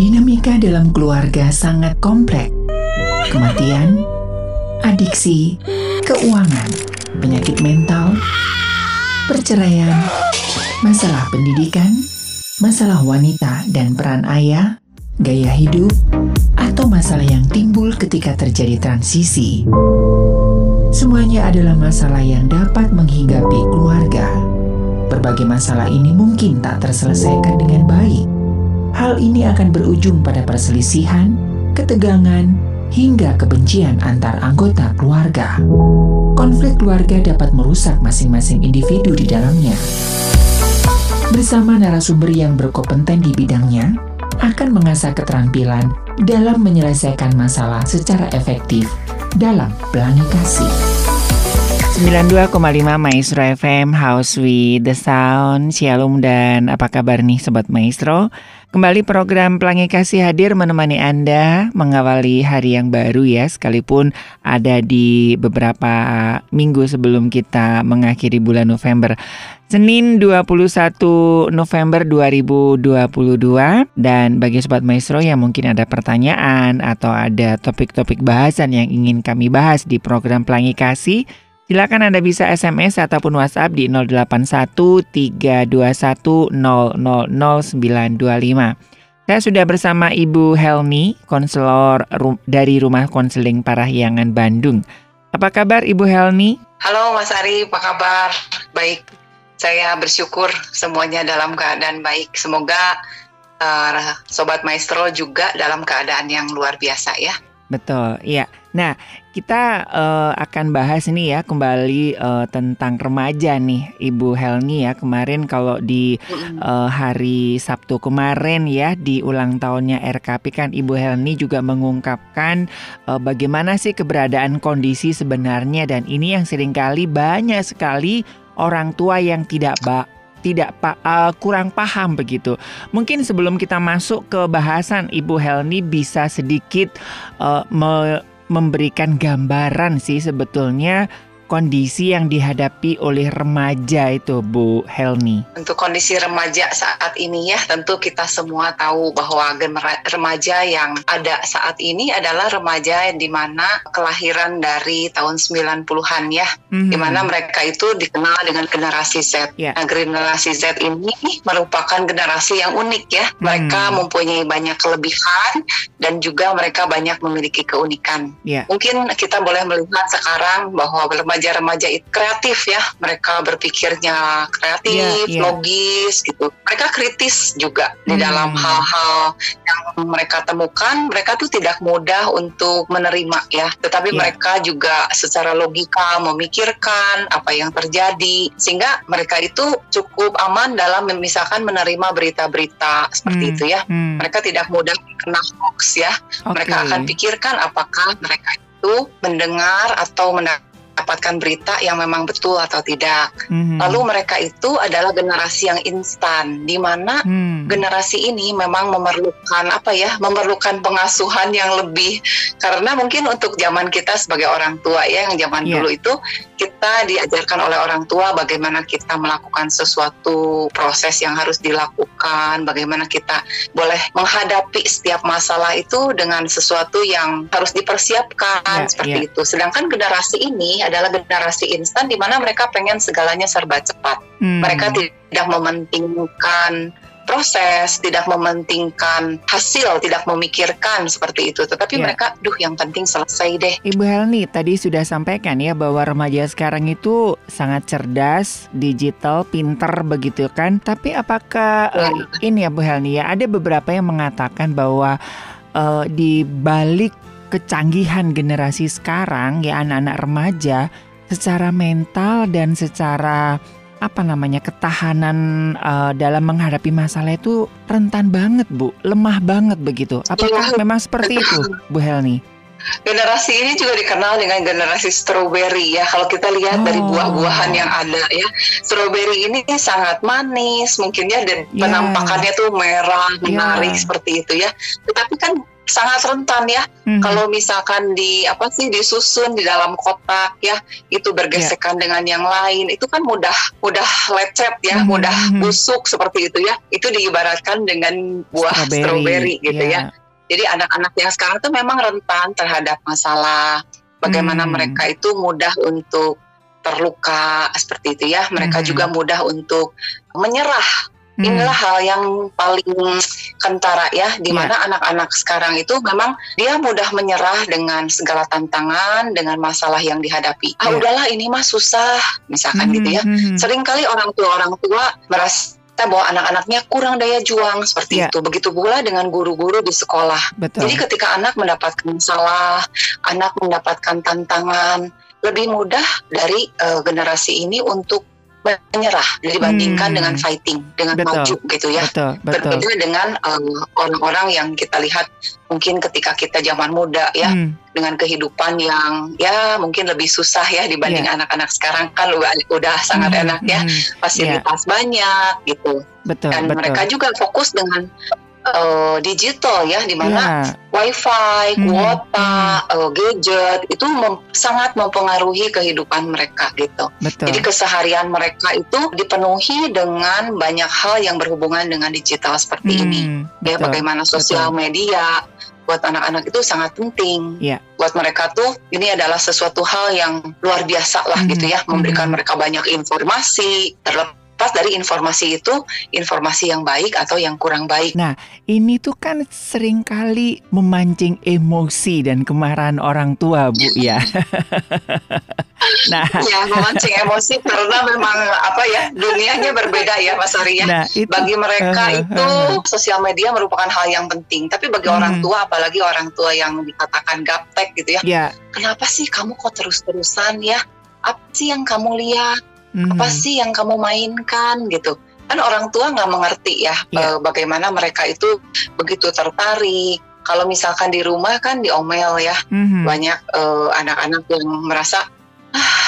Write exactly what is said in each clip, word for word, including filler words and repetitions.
Dinamika dalam keluarga sangat kompleks. Kematian, adiksi, keuangan, penyakit mental, perceraian, masalah pendidikan, masalah wanita dan peran ayah, gaya hidup, atau masalah yang timbul ketika terjadi transisi. Semuanya adalah masalah yang dapat menghinggapi keluarga. Berbagai masalah ini mungkin tak terselesaikan dengan baik. Hal ini akan berujung pada perselisihan, ketegangan, hingga kebencian antar anggota keluarga. Konflik keluarga dapat merusak masing-masing individu di dalamnya. Bersama narasumber yang berkompeten di bidangnya, akan mengasah keterampilan dalam menyelesaikan masalah secara efektif dalam Pelangi Kasih. sembilan puluh dua koma lima Maestro F M, House with the Sound. Shalom dan apa kabar nih Sobat Maestro? Kembali program Pelangi Kasih hadir menemani Anda mengawali hari yang baru ya, sekalipun ada di beberapa minggu sebelum kita mengakhiri bulan November. Senin dua puluh satu November dua ribu dua puluh dua, dan bagi Sobat Maestro yang mungkin ada pertanyaan atau ada topik-topik bahasan yang ingin kami bahas di program Pelangi Kasih, silakan Anda bisa S M S ataupun WhatsApp di nol delapan satu tiga dua satu nol nol nol sembilan dua lima. Saya sudah bersama Ibu Helmi, konselor dari Rumah Konseling Parahyangan, Bandung. Apa kabar Ibu Helmi? Halo Mas Ari, apa kabar? Baik. Saya bersyukur semuanya dalam keadaan baik. Semoga uh, Sobat Maestro juga dalam keadaan yang luar biasa ya. Betul, iya. Nah, kita uh, akan bahas ini ya kembali uh, tentang remaja nih Ibu Helmi ya. Kemarin kalau di uh, hari Sabtu kemarin ya, di ulang tahunnya R K P kan Ibu Helmi juga mengungkapkan uh, bagaimana sih keberadaan kondisi sebenarnya, dan ini yang seringkali banyak sekali orang tua yang tidak ba, tidak pa, uh, kurang paham begitu. Mungkin sebelum kita masuk ke bahasan, Ibu Helmi bisa sedikit uh, me, memberikan gambaran sih sebetulnya kondisi yang dihadapi oleh remaja itu, Bu Helmi. Untuk kondisi remaja saat ini ya, tentu kita semua tahu bahwa remaja yang ada saat ini adalah remaja di mana kelahiran dari tahun sembilan puluhan ya, mm-hmm. di mana mereka itu dikenal dengan generasi Z. Yeah. Nah, generasi Z ini merupakan generasi yang unik ya. Mereka mm. mempunyai banyak kelebihan dan juga mereka banyak memiliki keunikan. Yeah. Mungkin kita boleh melihat sekarang bahwa remaja remaja kreatif ya, mereka berpikirnya kreatif, yeah, yeah. logis gitu. Mereka kritis juga hmm. di dalam hal-hal yang mereka temukan. Mereka tuh tidak mudah untuk menerima ya, tetapi yeah. mereka juga secara logika memikirkan apa yang terjadi, sehingga mereka itu cukup aman dalam misalkan menerima berita-berita seperti hmm. itu ya. hmm. Mereka tidak mudah kena hoax ya. okay. Mereka akan pikirkan apakah mereka itu mendengar atau mendengar dapatkan berita yang memang betul atau tidak. Mm-hmm. Lalu mereka itu adalah generasi yang instan, di mana mm. generasi ini memang memerlukan apa ya, memerlukan pengasuhan yang lebih. Karena mungkin untuk zaman kita sebagai orang tua ya, yang zaman yeah. dulu itu kita diajarkan oleh orang tua bagaimana kita melakukan sesuatu proses yang harus dilakukan, bagaimana kita boleh menghadapi setiap masalah itu dengan sesuatu yang harus dipersiapkan, yeah, seperti yeah. itu. Sedangkan generasi ini adalah generasi instan, di mana mereka pengen segalanya serba cepat. Hmm. Mereka tidak mementingkan proses, tidak mementingkan hasil, tidak memikirkan seperti itu. Tetapi yeah. mereka, duh yang penting selesai deh. Ibu Helmi tadi sudah sampaikan ya bahwa remaja sekarang itu sangat cerdas, digital, pinter begitu kan. Tapi apakah yeah. uh, ini ya Bu Helmi ya, ada beberapa yang mengatakan bahwa uh, di balik kecanggihan generasi sekarang ya, anak-anak remaja secara mental dan secara apa namanya ketahanan uh, dalam menghadapi masalah itu rentan banget Bu, lemah banget begitu. Apakah memang seperti itu Bu Helmi? Generasi ini juga dikenal dengan generasi strawberry ya. Kalau kita lihat oh. dari buah-buahan yang ada ya, strawberry ini sangat manis, mungkinnya dan yeah. penampakannya tuh merah, menarik yeah. seperti itu ya. Tetapi kan sangat rentan ya, mm-hmm. kalau misalkan di apa sih disusun di dalam kotak ya, itu bergesekan yeah. dengan yang lain, itu kan mudah mudah lecet ya, mm-hmm. mudah busuk seperti itu ya. Itu diibaratkan dengan buah stroberi gitu yeah. ya. Jadi anak-anak yang sekarang tuh memang rentan terhadap masalah. Bagaimana hmm. mereka itu mudah untuk terluka seperti itu ya. Mereka hmm. juga mudah untuk menyerah. Hmm. Inilah hal yang paling kentara ya, di mana yeah. anak-anak sekarang itu memang dia mudah menyerah dengan segala tantangan, dengan masalah yang dihadapi. Yeah. Ah udahlah ini mah susah, misalkan hmm. gitu ya. Hmm. Seringkali orang tua-orang tua merasa bahwa anak-anaknya kurang daya juang seperti yeah. itu. Begitu pula dengan guru-guru di sekolah. Betul. Jadi ketika anak mendapatkan salah, anak mendapatkan tantangan, lebih mudah dari uh, generasi ini untuk menyerah dibandingkan hmm. dengan fighting, dengan betul. maju gitu ya. Betul. Betul. Berbeda dengan uh, orang-orang yang kita lihat mungkin ketika kita zaman muda ya, hmm. dengan kehidupan yang ya mungkin lebih susah ya dibanding yeah. anak-anak sekarang kan udah, udah sangat hmm. enak ya, fasilitas yeah. banyak gitu. Betul. Dan betul. mereka juga fokus dengan Uh, digital ya, di mana yeah. wifi, kuota, mm. uh, gadget itu mem- sangat mempengaruhi kehidupan mereka gitu. Betul. Jadi keseharian mereka itu dipenuhi dengan banyak hal yang berhubungan dengan digital seperti mm. ini. Ya, betul. Bagaimana sosial betul. media buat anak-anak itu sangat penting. Yeah. Buat mereka tuh ini adalah sesuatu hal yang luar biasa lah mm. gitu ya, memberikan mm. mereka banyak informasi terlepas dari informasi itu, informasi yang baik atau yang kurang baik. Nah, ini tuh kan seringkali memancing emosi dan kemarahan orang tua, Bu, ya. Nah, ya, memancing emosi karena memang apa ya, dunianya berbeda ya, Mas Ari ya. Nah, itu, bagi mereka uh, itu uh, uh, sosial media merupakan hal yang penting, tapi bagi uh, orang tua, apalagi orang tua yang dikatakan gaptek gitu ya. Yeah. Kenapa sih kamu kok terus-terusan ya? Apa sih yang kamu lihat? Mm-hmm. Apa sih yang kamu mainkan gitu? Kan orang tua nggak mengerti ya yeah. bagaimana mereka itu begitu tertarik. Kalau misalkan di rumah kan diomel ya, mm-hmm. banyak uh, anak-anak yang merasa ah,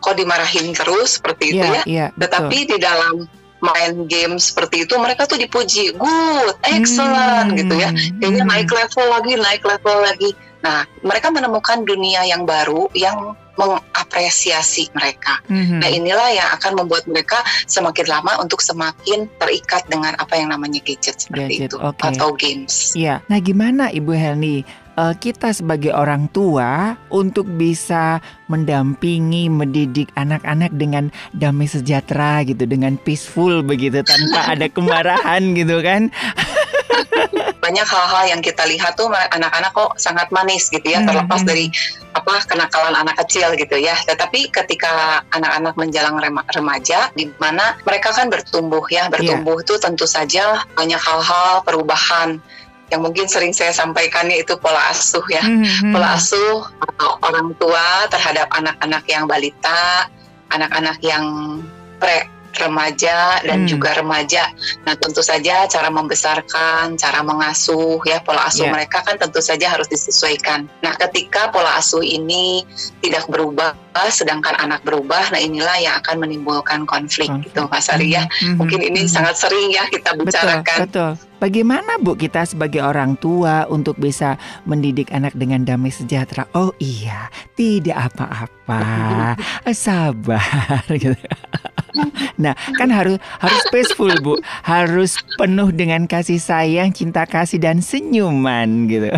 kok dimarahin terus seperti itu yeah, ya. Yeah, tetapi betul. Di dalam main game seperti itu mereka tuh dipuji, good, excellent mm-hmm. gitu ya. Kayaknya mm-hmm. naik level lagi, naik level lagi. Nah, mereka menemukan dunia yang baru yang mengapresiasi mereka. Mm-hmm. Nah, inilah yang akan membuat mereka semakin lama untuk semakin terikat dengan apa yang namanya gadget seperti gadget, itu okay. atau games. Iya. Nah, gimana Ibu Helni? E, kita sebagai orang tua untuk bisa mendampingi, mendidik anak-anak dengan damai sejahtera gitu, dengan peaceful begitu tanpa ada kemarahan gitu kan? Banyak hal-hal yang kita lihat tuh anak-anak kok sangat manis gitu ya, terlepas dari apa kenakalan anak kecil gitu ya. Tetapi ketika anak-anak menjelang remaja, di mana mereka kan bertumbuh ya, bertumbuh yeah. tuh tentu saja banyak hal-hal perubahan yang mungkin sering saya sampaikannya itu pola asuh ya, mm-hmm. pola asuh atau orang tua terhadap anak-anak yang balita, anak-anak yang pre remaja dan hmm. juga remaja. Nah, tentu saja cara membesarkan, cara mengasuh ya, pola asuh yeah. mereka kan tentu saja harus disesuaikan. Nah, ketika pola asuh ini tidak berubah sedangkan anak berubah, nah inilah yang akan menimbulkan konflik okay. gitu Mas Ari ya. Mm-hmm. Mungkin ini mm-hmm. sangat sering ya kita bicarakan. Betul, betul. Bagaimana Bu kita sebagai orang tua untuk bisa mendidik anak dengan damai sejahtera? Oh iya, tidak apa-apa, sabar. Gitu. Nah, kan harus harus peaceful Bu, harus penuh dengan kasih sayang, cinta kasih dan senyuman gitu.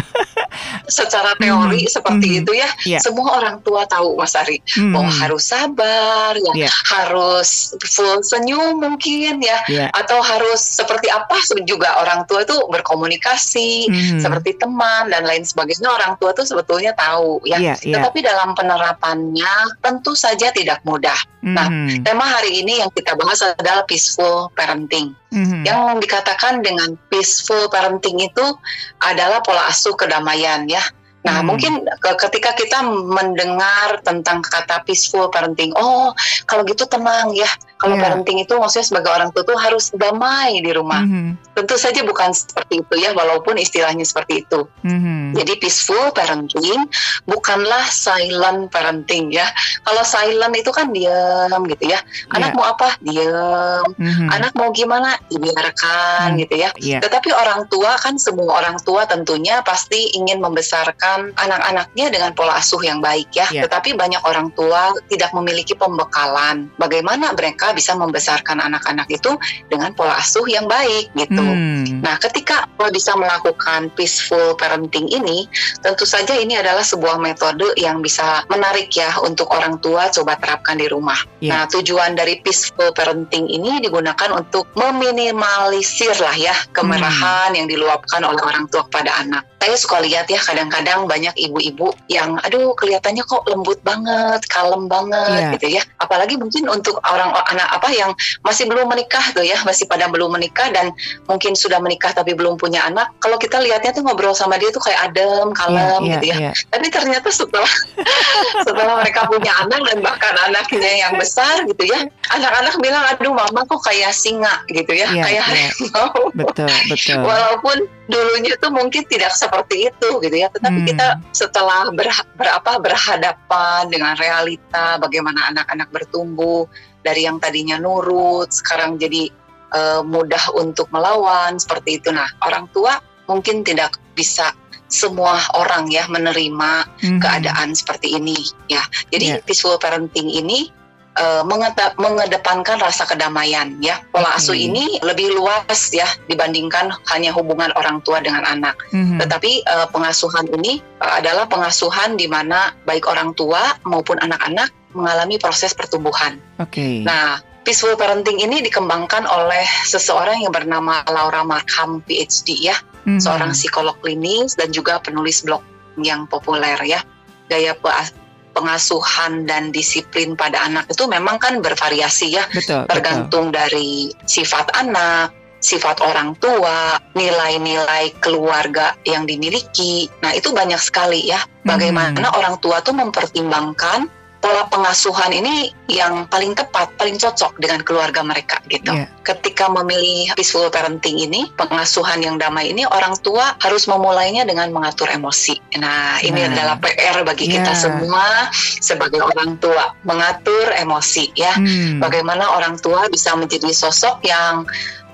Secara teori mm-hmm. seperti mm-hmm. itu ya, yeah. semua orang tua tahu Mas Ari, mm-hmm. bahwa harus sabar, ya, yeah. harus full senyum mungkin ya, yeah. atau harus seperti apa juga orang. Orang tua tuh berkomunikasi hmm. seperti teman dan lain sebagainya, orang tua tuh sebetulnya tahu ya. Yeah, yeah. Tetapi dalam penerapannya tentu saja tidak mudah. Mm-hmm. Nah, tema hari ini yang kita bahas adalah peaceful parenting. Mm-hmm. Yang dikatakan dengan peaceful parenting itu adalah pola asuh kedamaian ya. Nah, hmm. mungkin ketika kita mendengar tentang kata peaceful parenting, oh, kalau gitu tenang ya, Kalau yeah. parenting itu maksudnya sebagai orang tua tuh harus damai di rumah. Mm-hmm. Tentu saja bukan seperti itu ya, walaupun istilahnya seperti itu. Mm-hmm. Jadi peaceful parenting bukanlah silent parenting ya. Kalau silent itu kan diam gitu ya. Anak yeah. mau apa? Diam. Mm-hmm. Anak mau gimana? Dibiarkan mm-hmm. gitu ya. Yeah. Tetapi orang tua kan, semua orang tua tentunya pasti ingin membesarkan anak-anaknya dengan pola asuh yang baik ya. Yeah. Tetapi banyak orang tua tidak memiliki pembekalan bagaimana mereka bisa membesarkan anak-anak itu dengan pola asuh yang baik gitu. Hmm. Nah, ketika lo bisa melakukan peaceful parenting ini, tentu saja ini adalah sebuah metode yang bisa menarik ya untuk orang tua coba terapkan di rumah. Yeah. Nah, tujuan dari peaceful parenting ini digunakan untuk meminimalisir lah ya kemarahan hmm. yang diluapkan oleh orang tua kepada anak. Saya suka lihat ya kadang-kadang banyak ibu-ibu yang aduh kelihatannya kok lembut banget, kalem banget yeah. gitu ya. Apalagi mungkin untuk orang anak apa yang masih belum menikah tuh ya, masih pada belum menikah dan mungkin sudah menikah tapi belum punya anak. Kalau kita lihatnya tuh ngobrol sama dia tuh kayak adem, kalem yeah, yeah, gitu ya. Yeah. Tapi ternyata setelah setelah mereka punya anak dan bahkan anaknya yang besar gitu ya, anak-anak bilang aduh mama kok kayak singa gitu ya, yeah, kayak harimau. Yeah. Betul, betul. Walaupun dulunya tuh mungkin tidak seperti itu gitu ya, tetapi hmm. kita setelah ber, ber, apa, berhadapan dengan realita bagaimana anak-anak bertumbuh dari yang tadinya nurut sekarang jadi e, mudah untuk melawan seperti itu. Nah, orang tua mungkin tidak bisa semua orang ya menerima hmm. keadaan seperti ini ya. Jadi yeah. peaceful parenting ini Uh, mengeta- mengedepankan rasa kedamaian ya. Pola asuh mm-hmm. ini lebih luas ya dibandingkan hanya hubungan orang tua dengan anak. Mm-hmm. Tetapi uh, pengasuhan ini uh, adalah pengasuhan di mana baik orang tua maupun anak-anak mengalami proses pertumbuhan. Oke. Okay. Nah, peaceful parenting ini dikembangkan oleh seseorang yang bernama Laura Markham P H D ya, mm-hmm. seorang psikolog klinis dan juga penulis blog yang populer ya. Gaya pe- pengasuhan dan disiplin pada anak itu memang kan bervariasi ya, betul, tergantung betul. Dari sifat anak, sifat orang tua, nilai-nilai keluarga yang dimiliki. Nah, itu banyak sekali ya. Bagaimana hmm. orang tua tuh mempertimbangkan pola pengasuhan ini yang paling tepat, paling cocok dengan keluarga mereka gitu. Yeah. Ketika memilih peaceful parenting ini, pengasuhan yang damai ini, orang tua harus memulainya dengan mengatur emosi. Nah, ini yeah. adalah P R bagi yeah. kita semua sebagai orang tua, mengatur emosi ya. Hmm. Bagaimana orang tua bisa menjadi sosok yang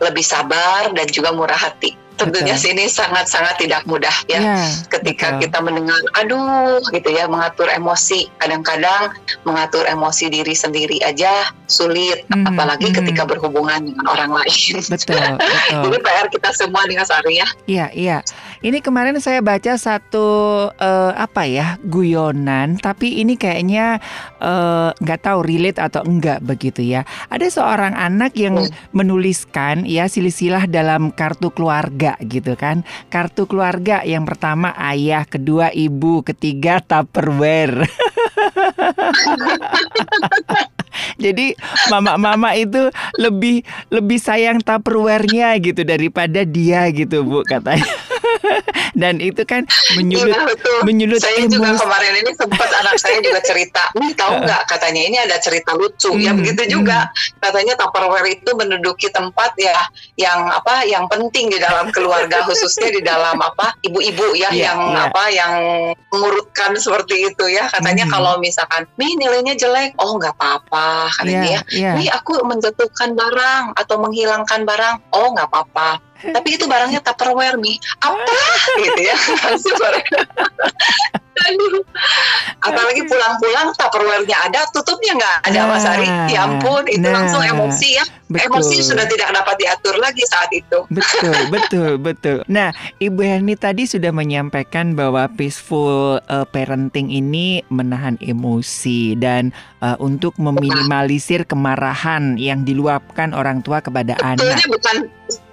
lebih sabar dan juga murah hati. Tentunya betul. Sini sangat-sangat tidak mudah ya. Yeah, ketika betul. Kita mendengar aduh gitu ya, mengatur emosi. Kadang-kadang mengatur emosi diri sendiri aja sulit. Mm-hmm, apalagi mm-hmm. ketika berhubungan dengan orang lain. Betul, betul. Jadi P R kita semua nih Mas Ari ya. Iya, iya. Ini kemarin saya baca satu uh, apa ya, guyonan. Tapi ini kayaknya nggak uh, tahu relate atau enggak begitu ya. Ada seorang anak yang hmm. menuliskan ya silsilah dalam kartu keluarga gitu kan. Kartu keluarga yang pertama ayah, kedua ibu, ketiga Tupperware. Jadi mama-mama itu lebih lebih sayang Tupperware-nya gitu daripada dia gitu Bu katanya. Dan itu kan menyulut ya, menyulut saya emosi. Juga kemarin ini sempat anak saya juga cerita, nih tahu nggak katanya ini ada cerita lucu hmm, ya begitu hmm. juga katanya Tupperware itu menduduki tempat ya yang apa yang penting di dalam keluarga khususnya di dalam apa ibu-ibu ya yeah, yang yeah. apa yang mengurutkan seperti itu ya katanya hmm. kalau misalkan mi nilainya jelek oh nggak apa-apa katanya yeah, ya mi yeah. aku menjatuhkan barang atau menghilangkan barang oh nggak apa-apa. Tapi itu barangnya Tupperware nih. Apa? Gitu ya. Aduh. Apalagi pulang-pulang Tupperware-nya ada, tutupnya nggak ada nah, Mas Ari. Ya ampun, itu nah, langsung emosi ya. Betul. Emosi sudah tidak dapat diatur lagi saat itu. Betul, betul, betul. Nah, Ibu Herni tadi sudah menyampaikan bahwa peaceful uh, parenting ini menahan emosi dan uh, untuk meminimalisir kemarahan yang diluapkan orang tua kepada Betulnya anak. Bukan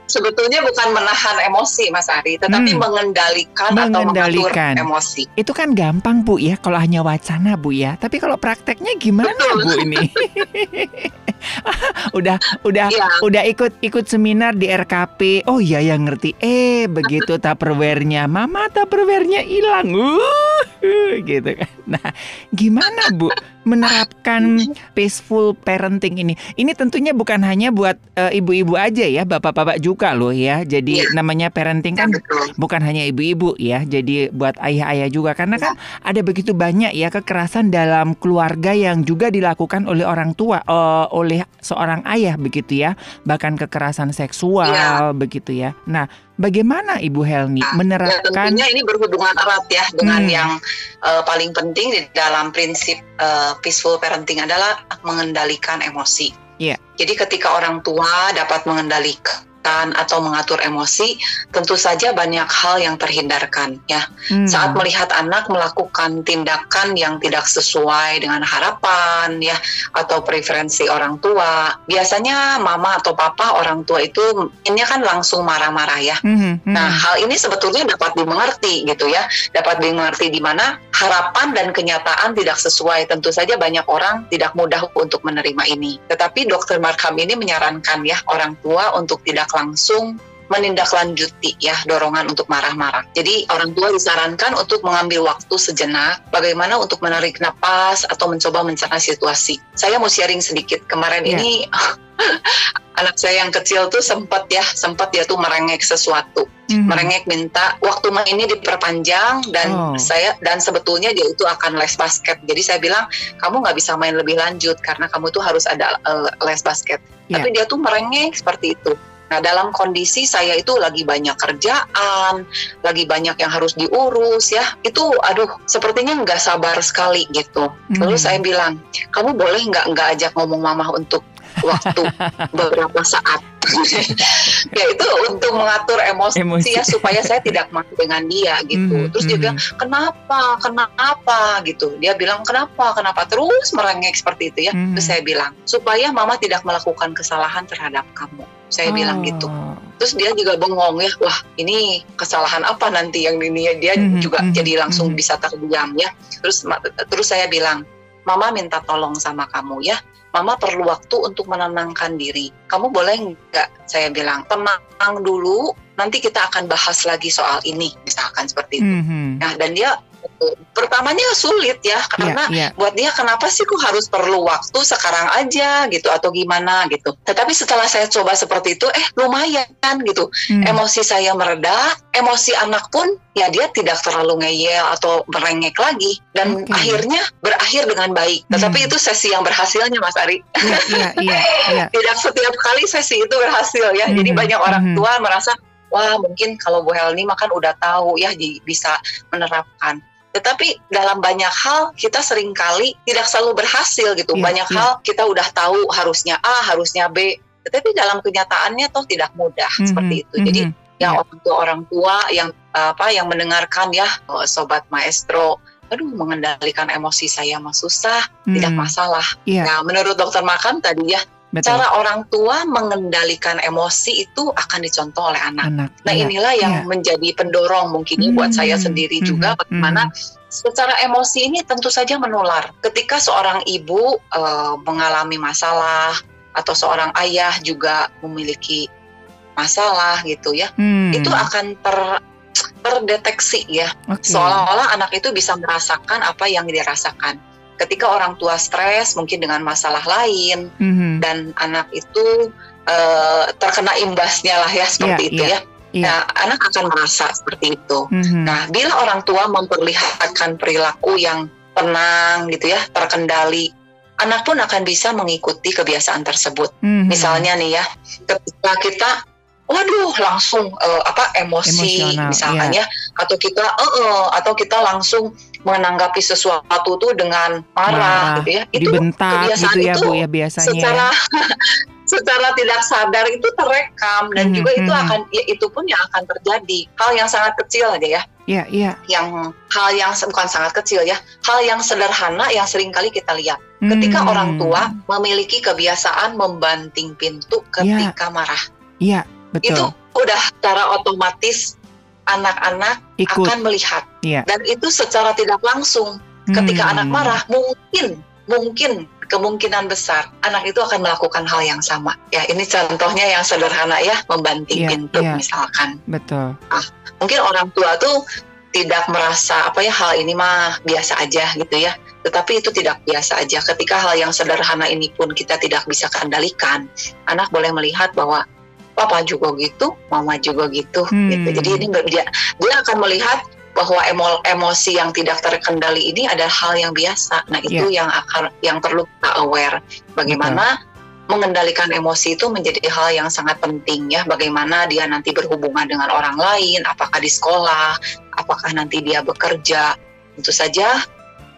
Sebetulnya bukan menahan emosi Mas Ari, tetapi hmm. mengendalikan, mengendalikan atau mengatur emosi. Itu kan gampang Bu ya, kalau hanya wacana Bu ya. Tapi kalau prakteknya gimana Betul. Bu ini? udah udah ya. udah ikut ikut seminar di R K P. Oh iya yang ngerti. Eh begitu Tupperware-nya, mama Tupperware-nya hilang. Uh, uh, gitu kan. Nah, gimana Bu? menerapkan peaceful parenting ini. Ini tentunya bukan hanya buat ibu-ibu uh, aja ya, bapak-bapak juga loh ya. Jadi ya, namanya parenting kan ya, bukan hanya ibu-ibu ya. Jadi buat ayah-ayah juga, karena ya, kan ada begitu banyak ya kekerasan dalam keluarga yang juga dilakukan oleh orang tua, uh, oleh seorang ayah begitu ya. Bahkan kekerasan seksual ya, begitu ya. Nah, bagaimana Ibu Helni menerapkan? Ya, tentunya ini berhubungan erat ya dengan hmm. yang uh, paling penting di dalam prinsip uh, peaceful parenting adalah mengendalikan emosi. Yeah. Jadi ketika orang tua dapat mengendalikan atau mengatur emosi, tentu saja banyak hal yang terhindarkan ya. Hmm. Saat melihat anak melakukan tindakan yang tidak sesuai dengan harapan ya atau preferensi orang tua, biasanya mama atau papa orang tua itu ini kan langsung marah-marah ya. Mm-hmm. Nah, hal ini sebetulnya dapat dimengerti gitu ya, dapat dimengerti di mana harapan dan kenyataan tidak sesuai. Tentu saja banyak orang tidak mudah untuk menerima ini. Tetapi Dokter Markham ini menyarankan ya orang tua untuk tidak langsung menindaklanjuti ya dorongan untuk marah-marah. Jadi orang tua disarankan untuk mengambil waktu sejenak, bagaimana untuk menarik napas atau mencoba mencerna situasi. Saya mau sharing sedikit. Kemarin yeah. ini anak saya yang kecil tuh sempat ya, sempat dia tuh merengek sesuatu. Mm-hmm. Merengek minta waktu main ini diperpanjang dan oh. saya dan sebetulnya dia itu akan les basket. Jadi saya bilang kamu nggak bisa main lebih lanjut karena kamu tuh harus ada uh, les basket. Yeah. Tapi dia tuh merengek seperti itu. Nah, dalam kondisi saya itu lagi banyak kerjaan, lagi banyak yang harus diurus ya. Itu aduh, sepertinya nggak sabar sekali gitu. Mm-hmm. Lalu saya bilang, kamu boleh nggak nggak ajak ngomong mamah untuk waktu beberapa saat? Ya itu untuk mengatur emosi, emosi ya supaya saya tidak marah dengan dia gitu. Mm, terus mm. dia bilang kenapa, kenapa gitu. Dia bilang kenapa, kenapa terus merengek seperti itu ya. Mm. Terus saya bilang supaya mama tidak melakukan kesalahan terhadap kamu. Saya oh. bilang gitu. Terus dia juga bengong ya. Wah ini kesalahan apa nanti yang ini ya. Dia mm, juga mm, jadi langsung mm. bisa terdiam ya. Terus terus saya bilang mama minta tolong sama kamu ya. Mama perlu waktu untuk menenangkan diri. Kamu boleh nggak, saya bilang, tenang dulu, nanti kita akan bahas lagi soal ini, misalkan seperti itu. Mm-hmm. Nah, dan dia pertamanya sulit ya, karena yeah, yeah. buat dia kenapa sih kok harus perlu waktu sekarang aja gitu atau gimana gitu. Tetapi setelah saya coba seperti itu, eh lumayan gitu. Mm. Emosi saya mereda, emosi anak pun ya dia tidak terlalu ngeyel atau merengek lagi dan okay. akhirnya berakhir dengan baik. Tetapi mm. itu sesi yang berhasilnya Mas Ari. Yeah, yeah, yeah, yeah. Tidak setiap kali sesi itu berhasil ya. Mm-hmm. Jadi banyak orang mm-hmm. tua merasa wah mungkin kalau Bu Helni mah kan udah tahu ya bisa menerapkan. Tetapi dalam banyak hal kita seringkali tidak selalu berhasil gitu. Yeah, banyak yeah. hal kita udah tahu harusnya A, harusnya B. Tetapi dalam kenyataannya toh tidak mudah mm-hmm, seperti itu. Mm-hmm. Jadi yang orang tua orang tua yang apa yang mendengarkan ya sobat maestro, aduh mengendalikan emosi saya mah susah, mm-hmm. tidak masalah. Yeah. Nah, menurut Dokter Markham tadi ya, betul. Cara orang tua mengendalikan emosi itu akan dicontoh oleh anak. anak nah iya, inilah yang iya. menjadi pendorong mungkin mm-hmm. buat saya sendiri mm-hmm. juga bagaimana mm-hmm. secara emosi ini tentu saja menular. Ketika seorang ibu e, mengalami masalah atau seorang ayah juga memiliki masalah gitu ya, mm. itu akan ter terdeteksi ya. Okay. Seolah-olah anak itu bisa merasakan apa yang dia rasakan. Ketika orang tua stres mungkin dengan masalah lain mm-hmm. dan anak itu uh, terkena imbasnya lah ya seperti yeah, itu yeah, ya. Yeah. Nah anak akan merasa seperti itu. Mm-hmm. Nah bila orang tua memperlihatkan perilaku yang tenang gitu ya, terkendali, anak pun akan bisa mengikuti kebiasaan tersebut. Mm-hmm. Misalnya nih ya, ketika kita waduh langsung uh, apa emosi emosional, misalkan yeah. ya, atau kita uh, uh, atau kita langsung menanggapi sesuatu tuh dengan marah nah, gitu ya, itu dibentak, kebiasaan gitu ya, itu Bu, ya, biasanya secara secara tidak sadar itu terekam dan mm-hmm. juga itu akan ya, itu pun yang akan terjadi hal yang sangat kecil aja ya. Iya, yeah, iya. Yeah. Yang hal yang bukan sangat kecil ya, hal yang sederhana yang seringkali kita lihat. Mm-hmm. Ketika orang tua memiliki kebiasaan membanting pintu ketika yeah. marah. Iya, yeah, betul. Itu udah secara otomatis anak-anak ikut. Akan melihat yeah. dan itu secara tidak langsung ketika hmm. anak marah mungkin mungkin kemungkinan besar anak itu akan melakukan hal yang sama ya. Ini contohnya yang sederhana ya, membanting yeah, pintu yeah. misalkan. Betul. Nah, mungkin orang tua tuh tidak merasa apa ya hal ini mah biasa aja gitu ya, Tetapi itu tidak biasa aja. Ketika hal yang sederhana ini pun kita tidak bisa kendalikan, anak boleh melihat bahwa papa juga gitu, mama juga gitu. Hmm. gitu. Jadi ini dia, dia akan melihat bahwa emo, emosi yang tidak terkendali ini adalah hal yang biasa. Nah itu yeah. yang akan yang perlu kita aware. Bagaimana hmm. mengendalikan emosi itu menjadi hal yang sangat penting ya. Bagaimana dia nanti berhubungan dengan orang lain, apakah di sekolah, apakah nanti dia bekerja. Tentu saja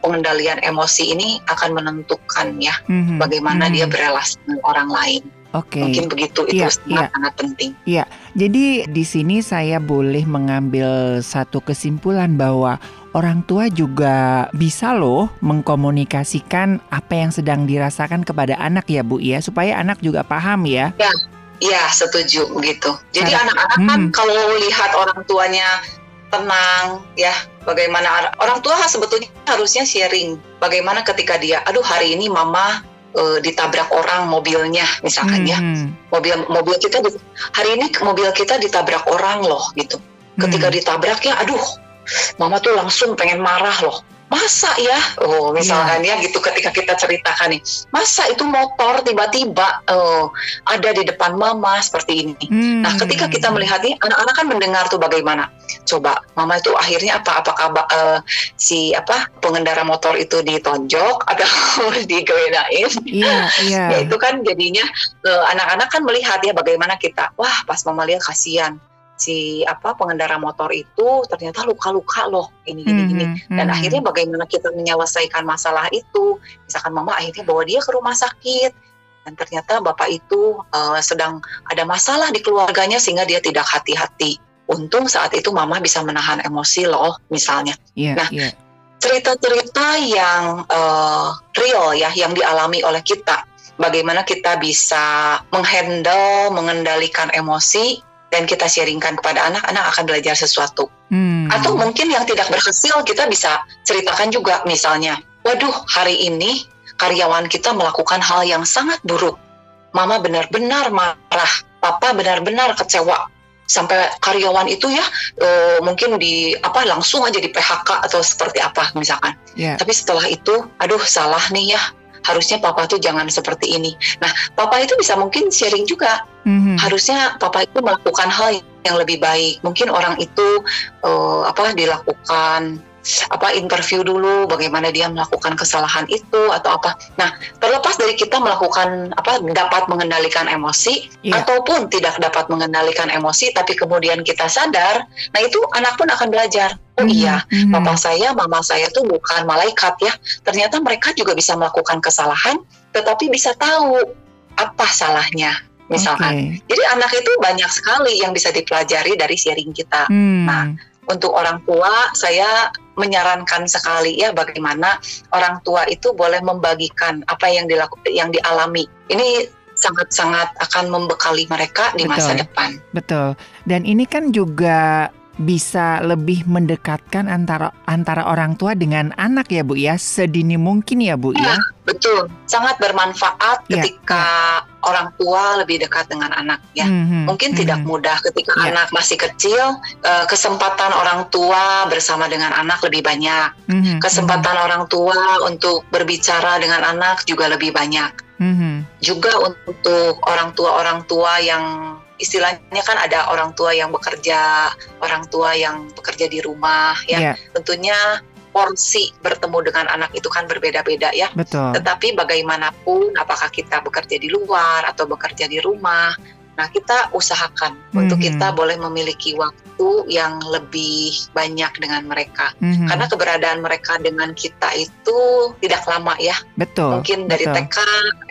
pengendalian emosi ini akan menentukan ya mm-hmm. bagaimana mm-hmm. dia berelasi dengan orang lain. Oke. Okay. Mungkin begitu, itu ya, sangat, ya. sangat penting. Iya. Jadi di sini saya boleh mengambil satu kesimpulan bahwa orang tua juga bisa loh mengkomunikasikan apa yang sedang dirasakan kepada anak ya Bu ya, supaya anak juga paham ya. Iya. Iya, setuju begitu. Jadi Cara, anak-anak hmm. kan kalau lihat orang tuanya tenang ya, bagaimana orang tua sebetulnya harusnya sharing bagaimana ketika dia aduh hari ini mama e, ditabrak orang mobilnya misalkan hmm. ya mobil mobil kita hari ini mobil kita ditabrak orang loh gitu ketika hmm. ditabraknya aduh mama tuh langsung pengen marah loh masa ya oh misalkan yeah. ya gitu ketika kita ceritakan nih masa itu motor tiba-tiba oh, ada di depan mama seperti ini hmm. nah ketika kita melihat nih anak-anak kan mendengar tuh bagaimana coba mama itu akhirnya apa apakah uh, si apa pengendara motor itu ditonjok atau digeledahin yeah, yeah. ya itu kan jadinya uh, anak-anak kan melihat ya bagaimana kita wah pas mama lihat kasihan si apa pengendara motor itu ternyata luka-luka loh ini gini mm-hmm, gini dan mm-hmm. akhirnya bagaimana kita menyelesaikan masalah itu misalkan mama akhirnya bawa dia ke rumah sakit dan ternyata bapak itu uh, sedang ada masalah di keluarganya sehingga dia tidak hati-hati untung saat itu mama bisa menahan emosi loh misalnya yeah, nah yeah. cerita-cerita yang uh, real ya yang dialami oleh kita bagaimana kita bisa menghandle mengendalikan emosi dan kita sharingkan kepada anak-anak akan belajar sesuatu. Hmm. Atau mungkin yang tidak berhasil kita bisa ceritakan juga misalnya, waduh hari ini karyawan kita melakukan hal yang sangat buruk. Mama benar-benar marah, papa benar-benar kecewa. Sampai karyawan itu ya e, mungkin di apa langsung aja di P H K atau seperti apa misalkan. Yeah. Tapi setelah itu, aduh salah nih ya. Harusnya papa tuh jangan seperti ini. Nah, papa itu bisa mungkin sharing juga. Mm-hmm. Harusnya papa itu melakukan hal yang lebih baik. Mungkin orang itu uh, apa dilakukan apa interview dulu, bagaimana dia melakukan kesalahan itu atau apa. Nah, terlepas dari kita melakukan apa dapat mengendalikan emosi yeah. ataupun tidak dapat mengendalikan emosi, tapi kemudian kita sadar, nah itu anak pun akan belajar. Oh iya, mm-hmm. papa saya, mama saya tuh bukan malaikat ya. Ternyata mereka juga bisa melakukan kesalahan, tetapi bisa tahu apa salahnya, misalkan. Okay. Jadi anak itu banyak sekali yang bisa dipelajari dari sharing kita. Mm. Nah, untuk orang tua, saya menyarankan sekali ya bagaimana orang tua itu boleh membagikan apa yang dilakukan, yang dialami. Ini sangat-sangat akan membekali mereka di masa Betul. depan. Betul. Dan ini kan juga bisa lebih mendekatkan antara antara orang tua dengan anak ya Bu ya, sedini mungkin ya Bu ya. ya? Betul, sangat bermanfaat ya, ketika ya. orang tua lebih dekat dengan anak ya. Mm-hmm, Mungkin mm-hmm. tidak mudah ketika ya. anak masih kecil, kesempatan orang tua bersama dengan anak lebih banyak. Mm-hmm, kesempatan mm-hmm. orang tua untuk berbicara dengan anak juga lebih banyak. Mm-hmm. Juga untuk orang tua-orang tua yang istilahnya kan ada orang tua yang bekerja, orang tua yang bekerja di rumah ya. Yeah. Tentunya porsi bertemu dengan anak itu kan berbeda-beda ya. Betul. Tetapi bagaimanapun apakah kita bekerja di luar atau bekerja di rumah, nah kita usahakan mm-hmm. untuk kita boleh memiliki waktu yang lebih banyak dengan mereka. Mm-hmm. Karena keberadaan mereka dengan kita itu tidak lama ya. Betul. Mungkin dari Betul. T K,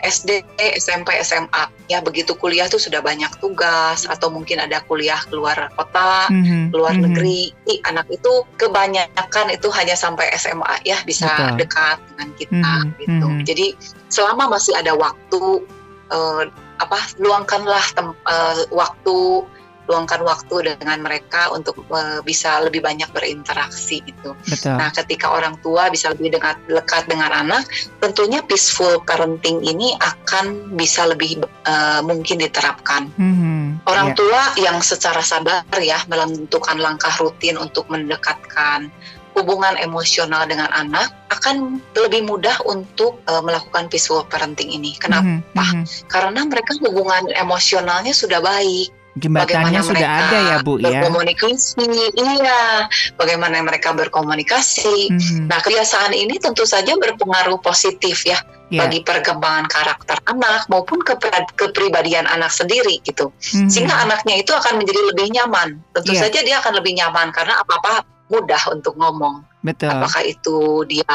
S D, S M P, S M A. Ya begitu kuliah tuh sudah banyak tugas atau mungkin ada kuliah keluar kota, mm-hmm. keluar mm-hmm. negeri. Ih, anak itu kebanyakan itu hanya sampai S M A ya bisa Betul. Dekat dengan kita mm-hmm. gitu. Mm-hmm. Jadi selama masih ada waktu uh, apa luangkanlah tem- uh, waktu luangkan waktu dengan mereka untuk uh, bisa lebih banyak berinteraksi gitu. Betul. Nah, ketika orang tua bisa lebih dekat, dekat dengan anak, tentunya peaceful parenting ini akan bisa lebih uh, mungkin diterapkan. Mm-hmm. Orang yeah. tua yang secara sadar ya menentukan langkah rutin untuk mendekatkan hubungan emosional dengan anak, akan lebih mudah untuk uh, melakukan visual parenting ini. Kenapa? Mm-hmm. Karena mereka hubungan emosionalnya sudah baik. Jembatannya sudah ada ya Bu ya. Berkomunikasi, iya. Bagaimana mereka berkomunikasi. Mm-hmm. Nah, kebiasaan ini tentu saja berpengaruh positif ya, yeah, bagi perkembangan karakter anak maupun keper- kepribadian anak sendiri gitu. Mm-hmm. Sehingga anaknya itu akan menjadi lebih nyaman. Tentu yeah. saja dia akan lebih nyaman karena apa-apa mudah untuk ngomong. Betul. Apakah itu dia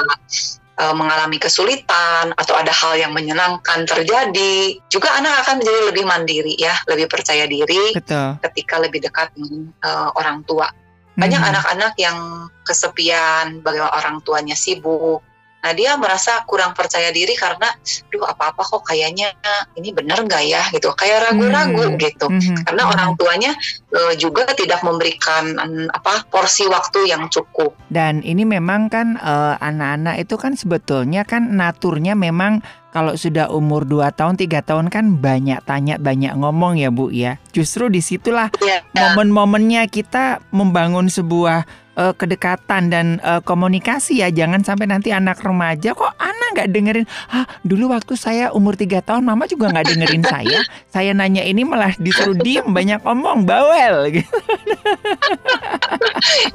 mengalami kesulitan atau ada hal yang menyenangkan terjadi, juga anak akan menjadi lebih mandiri ya, lebih percaya diri. Betul. Ketika lebih dekat dengan uh, orang tua. Banyak mm-hmm. anak-anak yang kesepian, bagaimana orang tuanya sibuk. Nah, dia merasa kurang percaya diri karena, duh apa-apa kok kayaknya ini benar nggak ya gitu, kayak ragu-ragu mm-hmm. gitu. Mm-hmm. Karena mm-hmm. orang tuanya e, juga tidak memberikan en, apa porsi waktu yang cukup. Dan ini memang kan e, anak-anak itu kan sebetulnya kan naturnya memang kalau sudah umur dua tahun, tiga tahun kan banyak tanya, banyak ngomong ya Bu ya. Justru disitulah yeah. momen-momennya kita membangun sebuah Uh, kedekatan dan uh, komunikasi ya. Jangan sampai nanti anak remaja, kok anak gak dengerin. Hah, dulu waktu saya umur tiga tahun mama juga gak dengerin saya. Saya nanya ini malah disuruh diem, banyak omong, bawel gitu.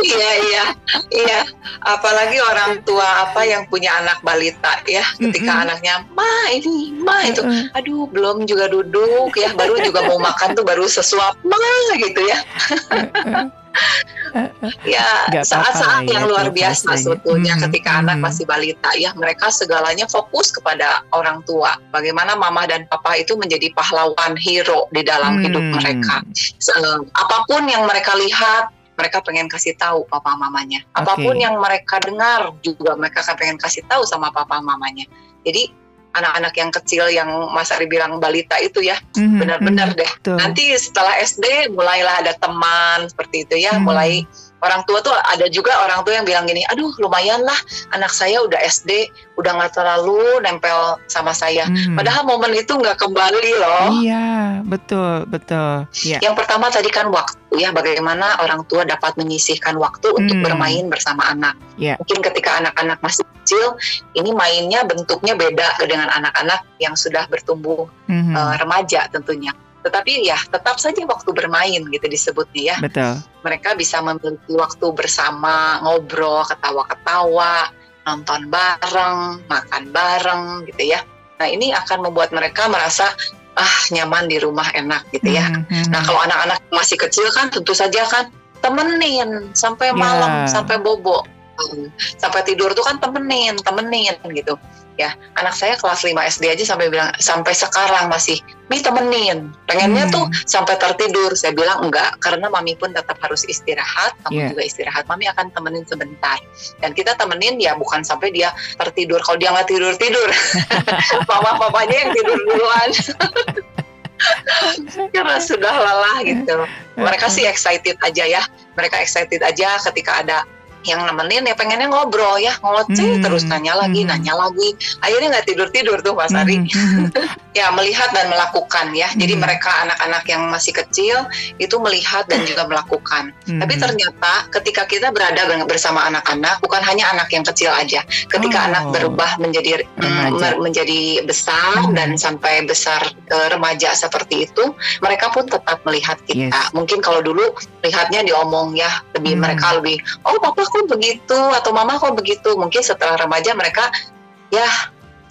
Iya, iya, iya. Apalagi orang tua apa yang punya anak balita ya, ketika mm-hmm. anaknya ma ini, ma itu, aduh belum juga duduk ya, baru juga mau makan tuh baru sesuap ma gitu ya. Ya, gak saat-saat yang ya, luar biasa sebetulnya hmm, ketika hmm. anak masih balita ya, mereka segalanya fokus kepada orang tua. Bagaimana mama dan papa itu menjadi pahlawan, hero di dalam hmm. hidup mereka. So, apapun yang mereka lihat, mereka pengen kasih tahu papa mamanya. Apapun okay. yang mereka dengar juga mereka akan pengen kasih tahu sama papa mamanya. Jadi anak-anak yang kecil yang Mas Ari bilang balita itu ya, mm-hmm, benar-benar mm-hmm, deh. Betul. Nanti setelah S D mulailah ada teman seperti itu ya, mm-hmm. mulai orang tua tuh ada juga orang tua yang bilang gini, aduh lumayan lah anak saya udah S D, udah nggak terlalu nempel sama saya. Mm-hmm. Padahal momen itu nggak kembali loh. Iya, betul, betul. Yeah. Yang pertama tadi kan waktu ya, bagaimana orang tua dapat menyisihkan waktu mm-hmm. untuk bermain bersama anak. Yeah. Mungkin ketika anak-anak masih kecil, ini mainnya bentuknya beda dengan anak-anak yang sudah bertumbuh mm-hmm. uh, remaja tentunya. Tetapi ya tetap saja waktu bermain gitu disebutnya ya. Betul. Mereka bisa memiliki waktu bersama, ngobrol, ketawa-ketawa, nonton bareng, makan bareng gitu ya. Nah ini akan membuat mereka merasa ah nyaman di rumah, enak gitu ya. Mm-hmm. Nah kalau anak-anak masih kecil kan tentu saja kan temenin sampai malam, yeah. sampai bobo. Sampai tidur tuh kan temenin, temenin gitu ya. Anak saya kelas lima S D aja sampai bilang sampai sekarang masih mi temenin. Pengennya hmm. tuh sampai tertidur. Saya bilang enggak, karena mami pun tetap harus istirahat. Kamu yeah. juga istirahat, mami akan temenin sebentar. Dan kita temenin ya bukan sampai dia tertidur. Kalau dia nggak tidur-tidur papa-papanya yang tidur duluan karena sudah lelah gitu. Mereka sih excited aja ya. Mereka excited aja ketika ada yang nemenin ya, pengennya ngobrol ya, ngoceh hmm. terus nanya lagi, hmm. nanya lagi, akhirnya nggak tidur-tidur tuh Mas Ari. Hmm. Ya melihat dan melakukan ya, hmm. jadi mereka anak-anak yang masih kecil itu melihat dan juga melakukan. Hmm. Tapi ternyata ketika kita berada bersama anak-anak, bukan hanya anak yang kecil aja. Ketika oh. anak berubah menjadi mm, menjadi besar hmm. dan sampai besar e, remaja seperti itu, mereka pun tetap melihat kita. Yes. Mungkin kalau dulu lihatnya diomong ya, lebih hmm. mereka lebih oh papa kok begitu atau mama kok begitu. Mungkin setelah remaja mereka ya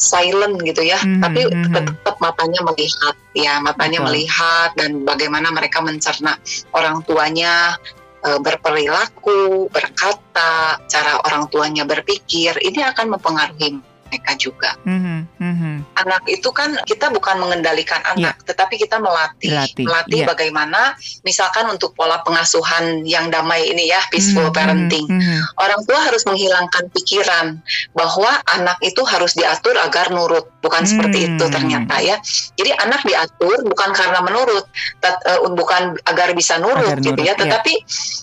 silent gitu ya, mm-hmm. tapi tetap matanya melihat ya, matanya betul. Melihat dan bagaimana mereka mencerna orang tuanya e, berperilaku, berkata, cara orang tuanya berpikir. Ini akan mempengaruhi mereka juga. Mm-hmm. Mm-hmm. Anak itu kan kita bukan mengendalikan anak, yeah. tetapi kita melatih, melatih, melatih yeah. bagaimana, misalkan untuk pola pengasuhan yang damai ini ya, peaceful mm-hmm. parenting. Mm-hmm. Orang tua harus menghilangkan pikiran bahwa anak itu harus diatur agar nurut, bukan mm-hmm. seperti itu ternyata ya. Jadi anak diatur bukan karena menurut, tet- uh, bukan agar bisa nurut agar gitu nurut, ya, tetapi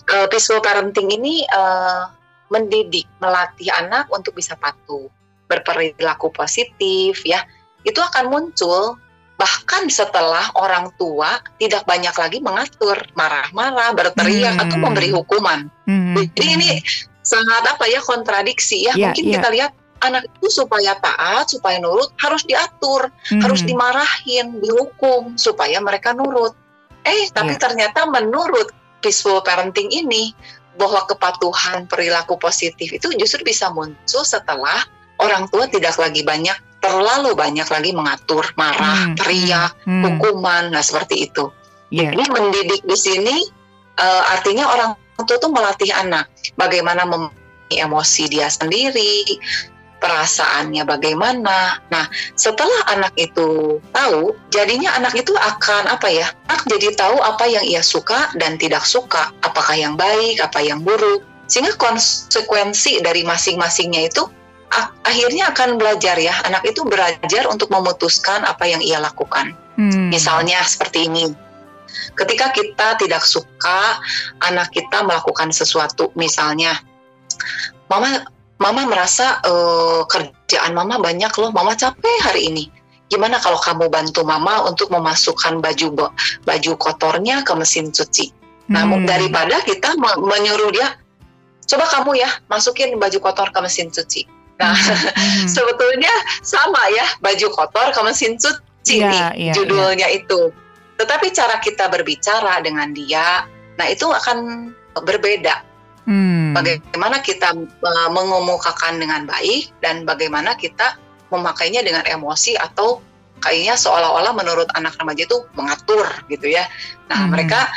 yeah. uh, peaceful parenting ini uh, mendidik, melatih anak untuk bisa patuh, berperilaku positif ya. Itu akan muncul bahkan setelah orang tua tidak banyak lagi mengatur, marah-marah, berteriak hmm. atau memberi hukuman. Hmm. Jadi ini sangat apa ya, kontradiksi ya, yeah, mungkin yeah. kita lihat anak itu supaya taat, supaya nurut harus diatur, mm-hmm. harus dimarahin, dihukum supaya mereka nurut. Eh tapi yeah. ternyata menurut peaceful parenting ini, bahwa kepatuhan, perilaku positif itu justru bisa muncul setelah orang tua tidak lagi banyak, terlalu banyak lagi mengatur, marah, teriak, hmm. hukuman, nah seperti itu. Yeah. Jadi mendidik di sini uh, artinya orang tua itu melatih anak bagaimana memahami emosi dia sendiri, perasaannya bagaimana. Nah, setelah anak itu tahu, jadinya anak itu akan apa ya? Anak jadi tahu apa yang ia suka dan tidak suka, apakah yang baik, apa yang buruk. Sehingga konsekuensi dari masing-masingnya itu akhirnya akan belajar ya. Anak itu belajar untuk memutuskan apa yang ia lakukan. Hmm. Misalnya seperti ini. Ketika kita tidak suka anak kita melakukan sesuatu, misalnya Mama Mama merasa uh, kerjaan Mama banyak loh, Mama capek hari ini. Gimana kalau kamu bantu Mama untuk memasukkan baju baju kotornya ke mesin cuci? Hmm. Namun daripada kita menyuruh dia, coba kamu ya masukin baju kotor ke mesin cuci. Nah, hmm. sebetulnya sama ya, baju kotor ke mesin cuci yeah, nih yeah, judulnya yeah. itu. Tetapi cara kita berbicara dengan dia, nah itu akan berbeda. Hmm. Bagaimana kita uh, mengemukakan dengan baik dan bagaimana kita memakainya dengan emosi atau kayaknya seolah-olah menurut anak remaja itu mengatur gitu ya. Nah hmm. mereka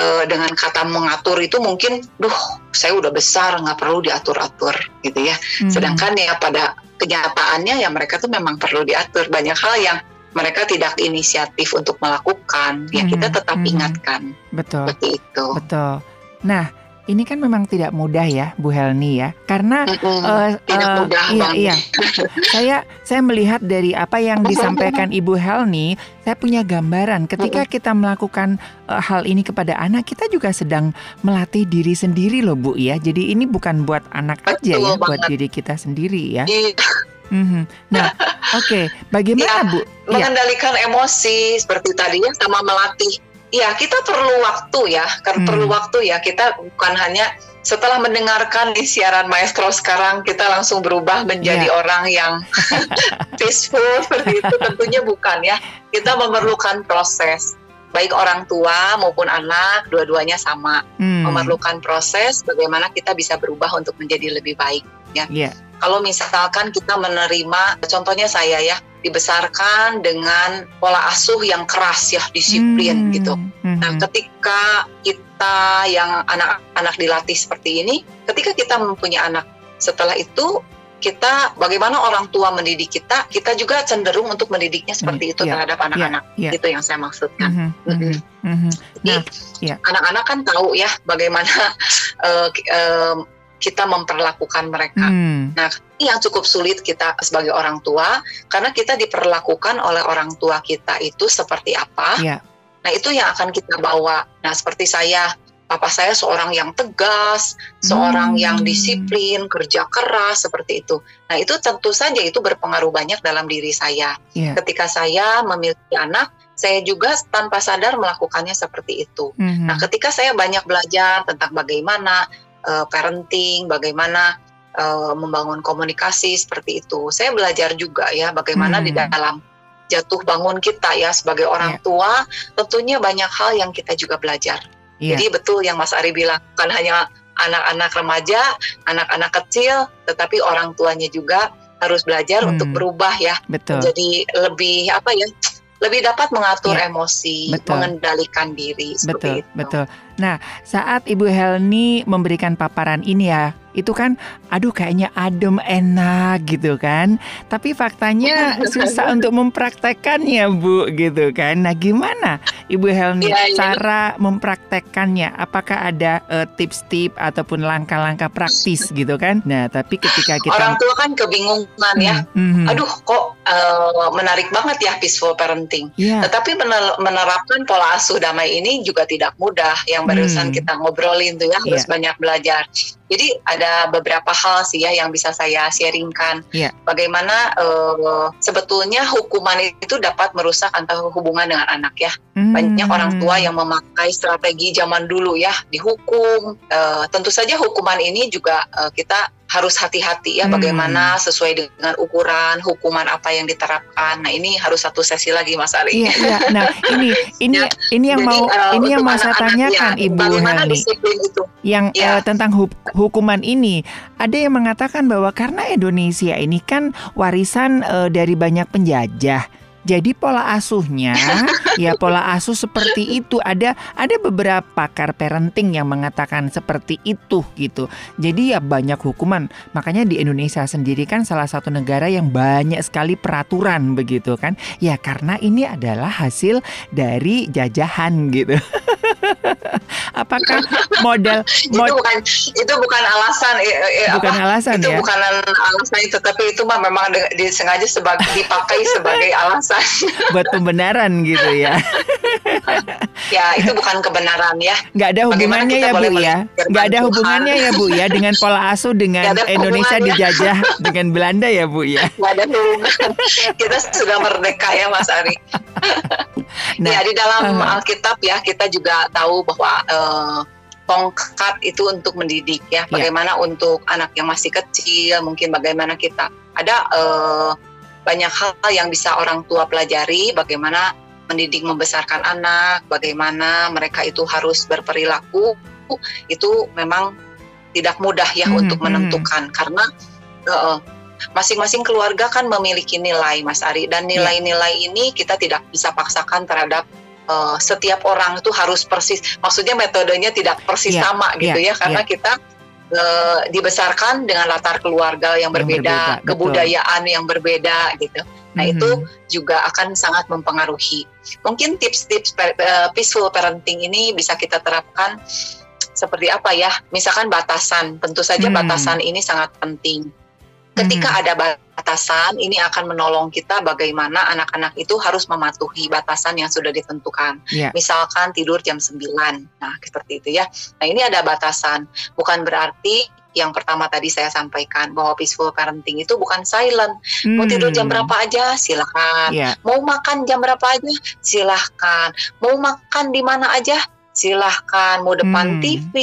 uh, dengan kata mengatur itu mungkin, duh saya udah besar nggak perlu diatur-atur gitu ya. Hmm. Sedangkan ya pada kenyataannya ya mereka tuh memang perlu diatur, banyak hal yang mereka tidak inisiatif untuk melakukan. Ya hmm. kita tetap hmm. ingatkan. Betul. Seperti itu. Betul. Nah. Ini kan memang tidak mudah ya, Bu Helni ya, karena mm-hmm. uh, tidak uh, mudah. Iya, iya. saya saya melihat dari apa yang disampaikan Ibu Helni, saya punya gambaran. Ketika mm-hmm. kita melakukan uh, hal ini kepada anak, kita juga sedang melatih diri sendiri loh, Bu ya. Jadi ini bukan buat anak aja ya, banget. Buat diri kita sendiri ya. Iya. Mm-hmm. Nah, oke, okay. Bagaimana ya, Bu? Mengendalikan ya. Emosi seperti tadinya sama melatih. Ya kita perlu waktu ya, kan hmm. perlu waktu ya, kita bukan hanya setelah mendengarkan di siaran Maestro sekarang kita langsung berubah menjadi yeah. orang yang peaceful seperti itu, tentunya bukan ya. Kita memerlukan proses, baik orang tua maupun anak, dua-duanya sama hmm. memerlukan proses bagaimana kita bisa berubah untuk menjadi lebih baik ya. Yeah. Kalau misalkan kita menerima, contohnya saya ya, dibesarkan dengan pola asuh yang keras ya, disiplin hmm. gitu. Nah ketika kita yang anak-anak dilatih seperti ini, ketika kita mempunyai anak, setelah itu kita bagaimana orang tua mendidik kita, kita juga cenderung untuk mendidiknya seperti hmm. itu yeah. terhadap anak-anak. Yeah. Yeah. Itu yang saya maksudkan. Mm-hmm. Mm-hmm. Mm-hmm. Jadi nah, yeah. anak-anak kan tahu ya bagaimana uh, uh, kita memperlakukan mereka. Hmm. Nah, ini yang cukup sulit kita sebagai orang tua, karena kita diperlakukan oleh orang tua kita itu seperti apa. Yeah. Nah, itu yang akan kita bawa. Nah, seperti saya, papa saya seorang yang tegas, seorang hmm. yang disiplin, kerja keras, seperti itu. Nah, itu tentu saja itu berpengaruh banyak dalam diri saya. Yeah. Ketika saya memiliki anak, saya juga tanpa sadar melakukannya seperti itu. Hmm. Nah, ketika saya banyak belajar tentang bagaimana parenting, bagaimana uh, membangun komunikasi seperti itu. Saya belajar juga ya bagaimana hmm. di dalam jatuh bangun kita ya sebagai orang yeah. tua, tentunya banyak hal yang kita juga belajar. Yeah. Jadi betul yang Mas Ari bilang, bukan hanya anak-anak remaja, anak-anak kecil, tetapi orang tuanya juga harus belajar hmm. untuk berubah ya. Betul. Jadi lebih apa ya? Lebih dapat mengatur ya, emosi, betul. Mengendalikan diri seperti betul, itu. Betul. Nah, saat Ibu Helni memberikan paparan ini ya, itu kan, aduh kayaknya adem enak gitu kan. Tapi faktanya susah untuk mempraktekannya, Bu, gitu kan. Nah, gimana Ibu Helni ya, ya. Cara mempraktekannya? Apakah ada uh, tips-tips ataupun langkah-langkah praktis gitu kan? Nah, tapi ketika kita orang tua kan kebingungan ya. Mm-hmm. Aduh, kok uh, menarik banget ya peaceful parenting. Yeah. Tetapi menerapkan pola asuh damai ini juga tidak mudah. Yang barusan hmm. kita ngobrolin tuh ya, harus yeah. banyak belajar. Jadi ada ada beberapa hal sih ya yang bisa saya sharingkan. Yeah. Bagaimana uh, sebetulnya hukuman itu dapat merusak antara hubungan dengan anak ya. Hmm. Banyak orang tua yang memakai strategi zaman dulu ya, dihukum. Uh, tentu saja hukuman ini juga uh, kita harus hati-hati ya, hmm. bagaimana sesuai dengan ukuran hukuman apa yang diterapkan. Nah ini harus satu sesi lagi Mas Ari. Iya, iya. Nah ini ini ya, ini yang jadi, mau uh, ini yang mau saya tanyakan ya, Ibu Hani. Yang ya. uh, tentang hu hukuman ini, ada yang mengatakan bahwa karena Indonesia ini kan warisan uh, dari banyak penjajah. Jadi pola asuhnya, ya pola asuh seperti itu. Ada ada beberapa pakar parenting yang mengatakan seperti itu gitu. Jadi ya banyak hukuman. Makanya di Indonesia sendiri kan salah satu negara yang banyak sekali peraturan begitu kan. Ya karena ini adalah hasil dari jajahan gitu. Apakah modal, modal itu, bukan, itu bukan alasan eh, bukan apa, alasan itu ya? Bukan alasan itu, tapi itu mah memang disengaja sebagai dipakai sebagai alasan buat pembenaran gitu ya. Ya itu bukan kebenaran ya. Nggak ada hubungannya ya Bu ya. Nggak ada hubungannya ya Bu ya dengan pola asuh dengan Indonesia dijajah dengan Belanda ya Bu ya. Nggak ada hubungan. Kita sudah merdeka ya Mas Ari. Nah, ya di dalam uh, Alkitab ya kita juga tahu bahwa uh, tongkat itu untuk mendidik ya. Bagaimana yeah. untuk anak yang masih kecil, mungkin bagaimana kita ada uh, banyak hal yang bisa orang tua pelajari, bagaimana mendidik membesarkan anak, bagaimana mereka itu harus berperilaku. Itu memang tidak mudah ya hmm, untuk menentukan hmm. karena uh, masing-masing keluarga kan memiliki nilai Mas Ari, dan nilai-nilai ini kita tidak bisa paksakan terhadap uh, setiap orang itu harus persis, maksudnya metodenya tidak persis yeah, sama gitu yeah, ya karena yeah. kita uh, dibesarkan dengan latar keluarga yang, yang berbeda, berbeda, kebudayaan betul. yang berbeda gitu. Nah mm-hmm. itu juga akan sangat mempengaruhi. Mungkin tips-tips uh, peaceful parenting ini bisa kita terapkan seperti apa ya, misalkan batasan, tentu saja mm-hmm. batasan ini sangat penting. Ketika ada batasan, ini akan menolong kita bagaimana anak-anak itu harus mematuhi batasan yang sudah ditentukan. Yeah. Misalkan tidur jam sembilan, nah seperti itu ya. Nah ini ada batasan, bukan berarti yang pertama tadi saya sampaikan bahwa peaceful parenting itu bukan silent. Mm. Mau tidur jam berapa aja, silakan. Yeah. Mau makan jam berapa aja, silakan. Mau makan di mana aja, silahkan, mau depan hmm. T V,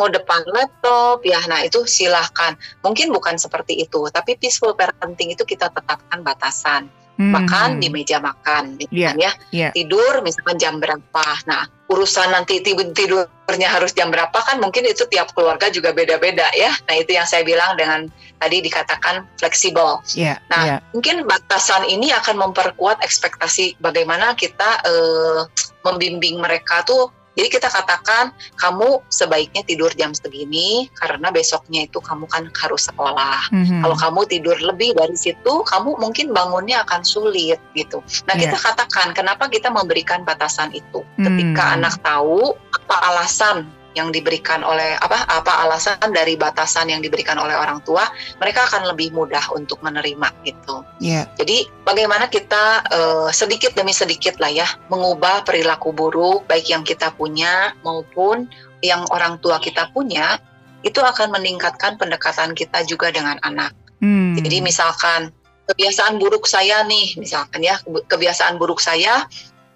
mau depan laptop, ya nah itu silahkan. Mungkin bukan seperti itu, tapi peaceful parenting itu kita tetapkan batasan. Hmm. Makan di meja makan, yeah. ya. Yeah. Tidur misalkan jam berapa. Nah urusan nanti tidurnya harus jam berapa kan mungkin itu tiap keluarga juga beda-beda ya. Nah itu yang saya bilang dengan tadi dikatakan fleksibel. Yeah. Nah yeah. mungkin batasan ini akan memperkuat ekspektasi bagaimana kita eh, membimbing mereka tuh. Jadi kita katakan kamu sebaiknya tidur jam segini karena besoknya itu kamu kan harus sekolah. Mm-hmm. Kalau kamu tidur lebih dari situ, kamu mungkin bangunnya akan sulit gitu. Nah yeah. kita katakan kenapa kita memberikan batasan itu. Mm-hmm. Ketika anak tahu apa alasan yang diberikan oleh apa apa alasan dari batasan yang diberikan oleh orang tua, mereka akan lebih mudah untuk menerima gitu. Yeah. Jadi bagaimana kita uh, sedikit demi sedikit lah ya mengubah perilaku buruk baik yang kita punya maupun yang orang tua kita punya, itu akan meningkatkan pendekatan kita juga dengan anak. Hmm. Jadi misalkan kebiasaan buruk saya nih, misalkan ya kebiasaan buruk saya.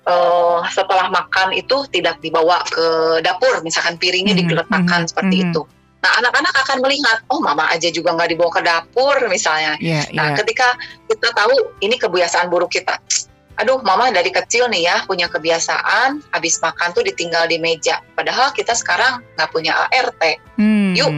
Uh, setelah makan itu tidak dibawa ke dapur, misalkan piringnya mm-hmm. diletakkan mm-hmm. seperti mm-hmm. itu. Nah anak-anak akan melihat, oh mama aja juga nggak dibawa ke dapur misalnya. Yeah, nah yeah. ketika kita tahu ini kebiasaan buruk kita, aduh mama dari kecil nih ya punya kebiasaan habis makan tuh ditinggal di meja. Padahal kita sekarang nggak punya A R T. Mm. Yuk,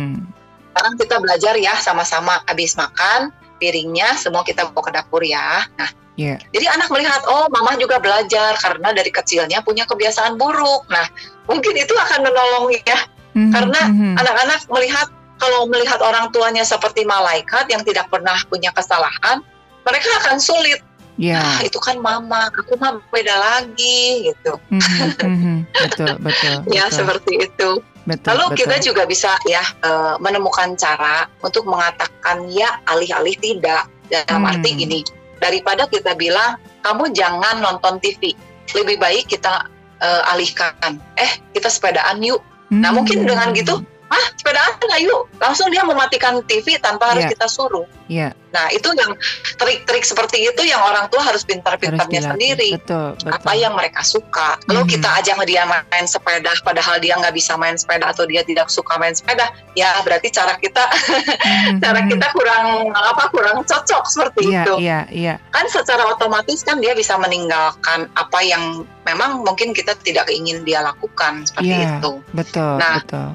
sekarang kita belajar ya sama-sama habis makan piringnya semua kita bawa ke dapur ya. Nah. Yeah. Jadi anak melihat, oh mama juga belajar karena dari kecilnya punya kebiasaan buruk. Nah mungkin itu akan menolong ya, mm-hmm. karena mm-hmm. anak-anak melihat, kalau melihat orang tuanya seperti malaikat yang tidak pernah punya kesalahan, mereka akan sulit. Ya. Ah, itu kan mama, aku mah beda lagi gitu. Mm-hmm, mm-hmm. Betul, betul. Ya betul. Seperti itu. Betul, Lalu betul. Kita juga bisa ya uh, menemukan cara untuk mengatakan ya alih-alih tidak, dalam hmm. arti gini. Daripada kita bilang, kamu jangan nonton T V, lebih baik kita uh, alihkan. Eh, kita sepedaan yuk. Hmm. Nah, mungkin dengan gitu, ah sepedaan yuk, langsung dia mematikan T V tanpa harus yeah. kita suruh. Yeah. Nah, itu yang trik-trik seperti itu yang orang tua harus pintar-pintarnya sendiri. Betul, betul. Apa yang mereka suka. Kalau mm-hmm. kita ajak dia main sepeda, padahal dia nggak bisa main sepeda atau dia tidak suka main sepeda, ya berarti cara kita mm-hmm. cara kita kurang apa kurang cocok seperti yeah, itu. Yeah, yeah. Kan secara otomatis kan dia bisa meninggalkan apa yang memang mungkin kita tidak ingin dia lakukan seperti yeah, itu. Betul. Nah, betul.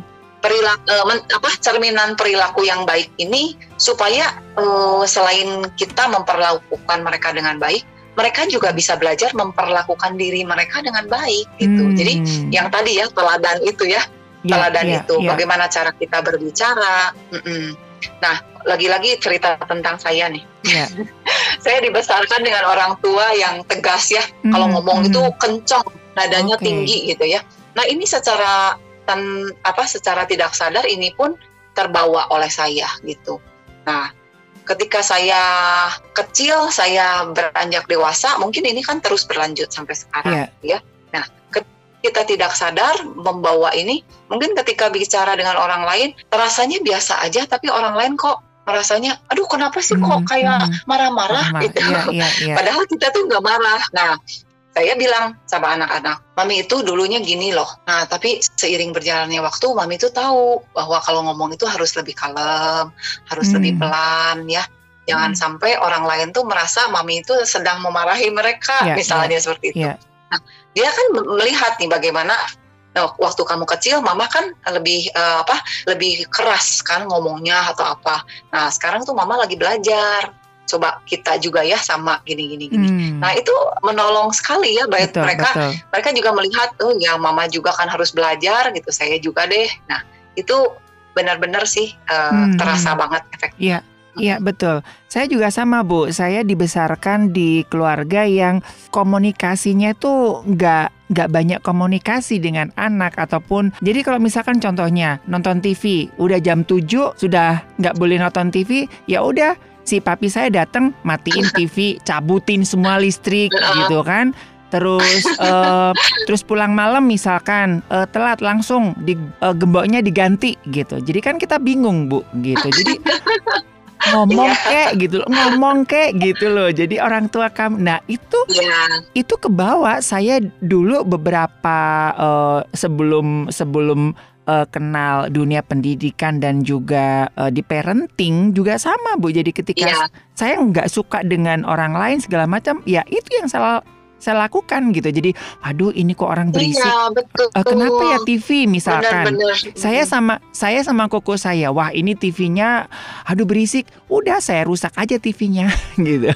Perilaku, apa, cerminan perilaku yang baik ini supaya uh, selain kita memperlakukan mereka dengan baik, mereka juga bisa belajar memperlakukan diri mereka dengan baik gitu. Hmm. Jadi yang tadi ya teladan itu ya, yeah, teladan yeah, itu yeah. bagaimana cara kita berbicara. Mm-mm. Nah, lagi-lagi cerita tentang saya nih. Yeah. Saya dibesarkan dengan orang tua yang tegas ya. Mm-hmm. Kalau ngomong itu kencang, nadanya okay. tinggi gitu ya. Nah, ini secara Dan apa secara tidak sadar ini pun terbawa oleh saya gitu. Nah, ketika saya kecil, saya beranjak dewasa, mungkin ini kan terus berlanjut sampai sekarang, yeah. ya. Nah, kita tidak sadar membawa ini, mungkin ketika bicara dengan orang lain, rasanya biasa aja, tapi orang lain kok rasanya, aduh kenapa sih kok kayak mm-hmm. marah-marah mm-hmm. gitu. Yeah, yeah, yeah. Padahal kita tuh nggak marah. Nah. Saya bilang sama anak-anak, Mami itu dulunya gini loh. Nah, tapi seiring berjalannya waktu, Mami itu tahu bahwa kalau ngomong itu harus lebih kalem, harus hmm. lebih pelan ya. Jangan hmm. sampai orang lain tuh merasa Mami itu sedang memarahi mereka, yeah, misalnya yeah, seperti itu. Yeah. Nah, dia kan melihat nih bagaimana nah, waktu kamu kecil, Mama kan lebih uh, apa? Lebih keras kan ngomongnya atau apa. Nah, sekarang tuh Mama lagi belajar. Coba kita juga ya sama gini-gini gini. Hmm. Nah itu menolong sekali ya baik betul, mereka betul. Mereka juga melihat oh ya Mama juga kan harus belajar gitu, saya juga deh. Nah itu benar-benar sih uh, hmm. terasa banget efeknya. Iya ya, betul. Saya juga sama Bu, saya dibesarkan di keluarga yang komunikasinya tuh nggak nggak banyak komunikasi dengan anak ataupun jadi kalau misalkan contohnya nonton T V udah jam tujuh sudah nggak boleh nonton T V ya udah. Si papi saya datang matiin T V, cabutin semua listrik gitu kan. Terus uh, terus pulang malam misalkan uh, telat langsung di, uh, gemboknya diganti gitu. Jadi kan kita bingung Bu gitu. Jadi ngomong kek gitu loh, ngomong kek gitu loh. Jadi orang tua kamu. Nah itu yeah. itu kebawa saya dulu beberapa uh, sebelum sebelum Uh, kenal dunia pendidikan dan juga uh, di parenting juga sama Bu. Jadi ketika yeah. saya nggak suka dengan orang lain segala macam, ya itu yang saya, saya lakukan gitu. Jadi aduh ini kok orang berisik. Yeah, uh, kenapa ya T V misalkan? Bener, bener. Saya sama saya sama koko saya, wah ini T V-nya aduh berisik. Udah saya rusak aja T V-nya gitu.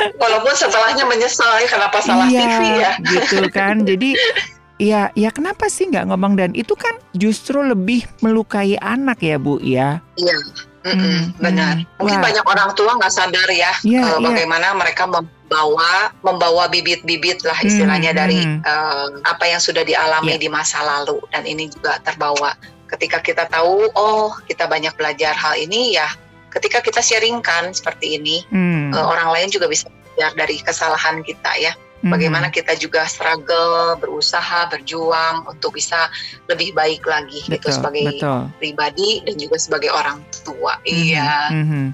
Walaupun setelahnya menyesal ya kenapa salah iya, T V ya gitu kan. Jadi ya ya kenapa sih nggak ngomong dan itu kan justru lebih melukai anak ya Bu ya. Iya mm-mm, benar. Mm-hmm. Mungkin Wah. banyak orang tua nggak sadar ya, ya uh, bagaimana ya. mereka membawa membawa bibit-bibit lah istilahnya mm-hmm. dari uh, apa yang sudah dialami yeah. di masa lalu dan ini juga terbawa. Ketika kita tahu oh kita banyak belajar hal ini ya. Ketika kita sharingkan seperti ini, hmm. uh, orang lain juga bisa belajar dari kesalahan kita ya. Hmm. Bagaimana kita juga struggle, berusaha, berjuang untuk bisa lebih baik lagi betul, gitu sebagai betul. pribadi dan juga sebagai orang tua. Hmm. Iya. Hmm.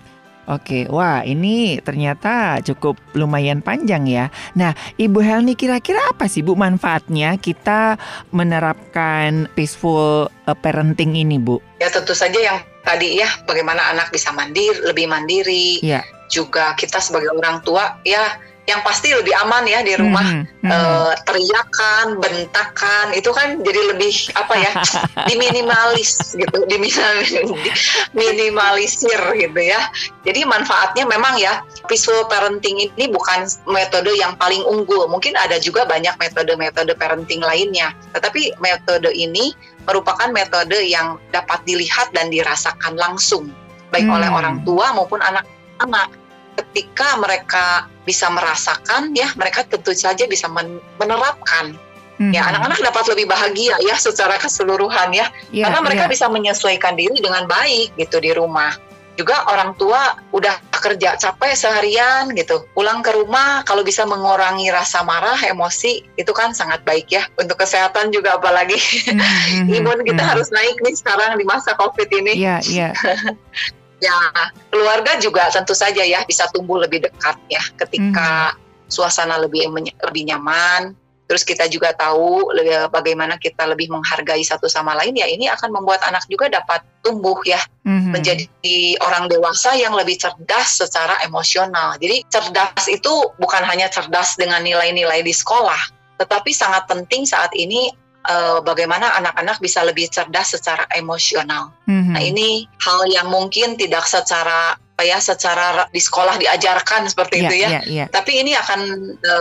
Oke, wah ini ternyata cukup lumayan panjang ya. Nah, Ibu Helni kira-kira apa sih Bu manfaatnya kita menerapkan peaceful parenting ini Bu? Ya tentu saja yang tadi ya bagaimana anak bisa mandiri, lebih mandiri. Ya. Juga kita sebagai orang tua ya yang pasti lebih aman ya di rumah. Hmm, hmm. E, teriakan, bentakan itu kan jadi lebih apa ya diminimalis gitu, diminimalisir gitu ya. Jadi manfaatnya memang ya peaceful parenting ini bukan metode yang paling unggul. Mungkin ada juga banyak metode-metode parenting lainnya. Tetapi metode ini merupakan metode yang dapat dilihat dan dirasakan langsung baik hmm. oleh orang tua maupun anak-anak. Ketika mereka bisa merasakan ya mereka tentu saja bisa menerapkan mm-hmm. ya anak-anak dapat lebih bahagia ya secara keseluruhan ya yeah, karena mereka yeah. bisa menyesuaikan diri dengan baik gitu di rumah. Juga orang tua udah kerja capek seharian gitu, pulang ke rumah kalau bisa mengurangi rasa marah, emosi, itu kan sangat baik ya untuk kesehatan juga, apalagi mm-hmm. imun kita mm-hmm. harus naik nih sekarang di masa COVID ini. Iya, yeah, iya. Yeah. Ya, keluarga juga tentu saja ya bisa tumbuh lebih dekat ya ketika mm-hmm. suasana lebih lebih nyaman. Terus kita juga tahu bagaimana kita lebih menghargai satu sama lain, ya ini akan membuat anak juga dapat tumbuh ya, mm-hmm. menjadi orang dewasa yang lebih cerdas secara emosional. Jadi cerdas itu bukan hanya cerdas dengan nilai-nilai di sekolah, tetapi sangat penting saat ini eh, bagaimana anak-anak bisa lebih cerdas secara emosional. Mm-hmm. Nah ini hal yang mungkin tidak secara apa ya, secara di sekolah diajarkan seperti yeah, itu ya. Yeah, yeah. Tapi ini akan e,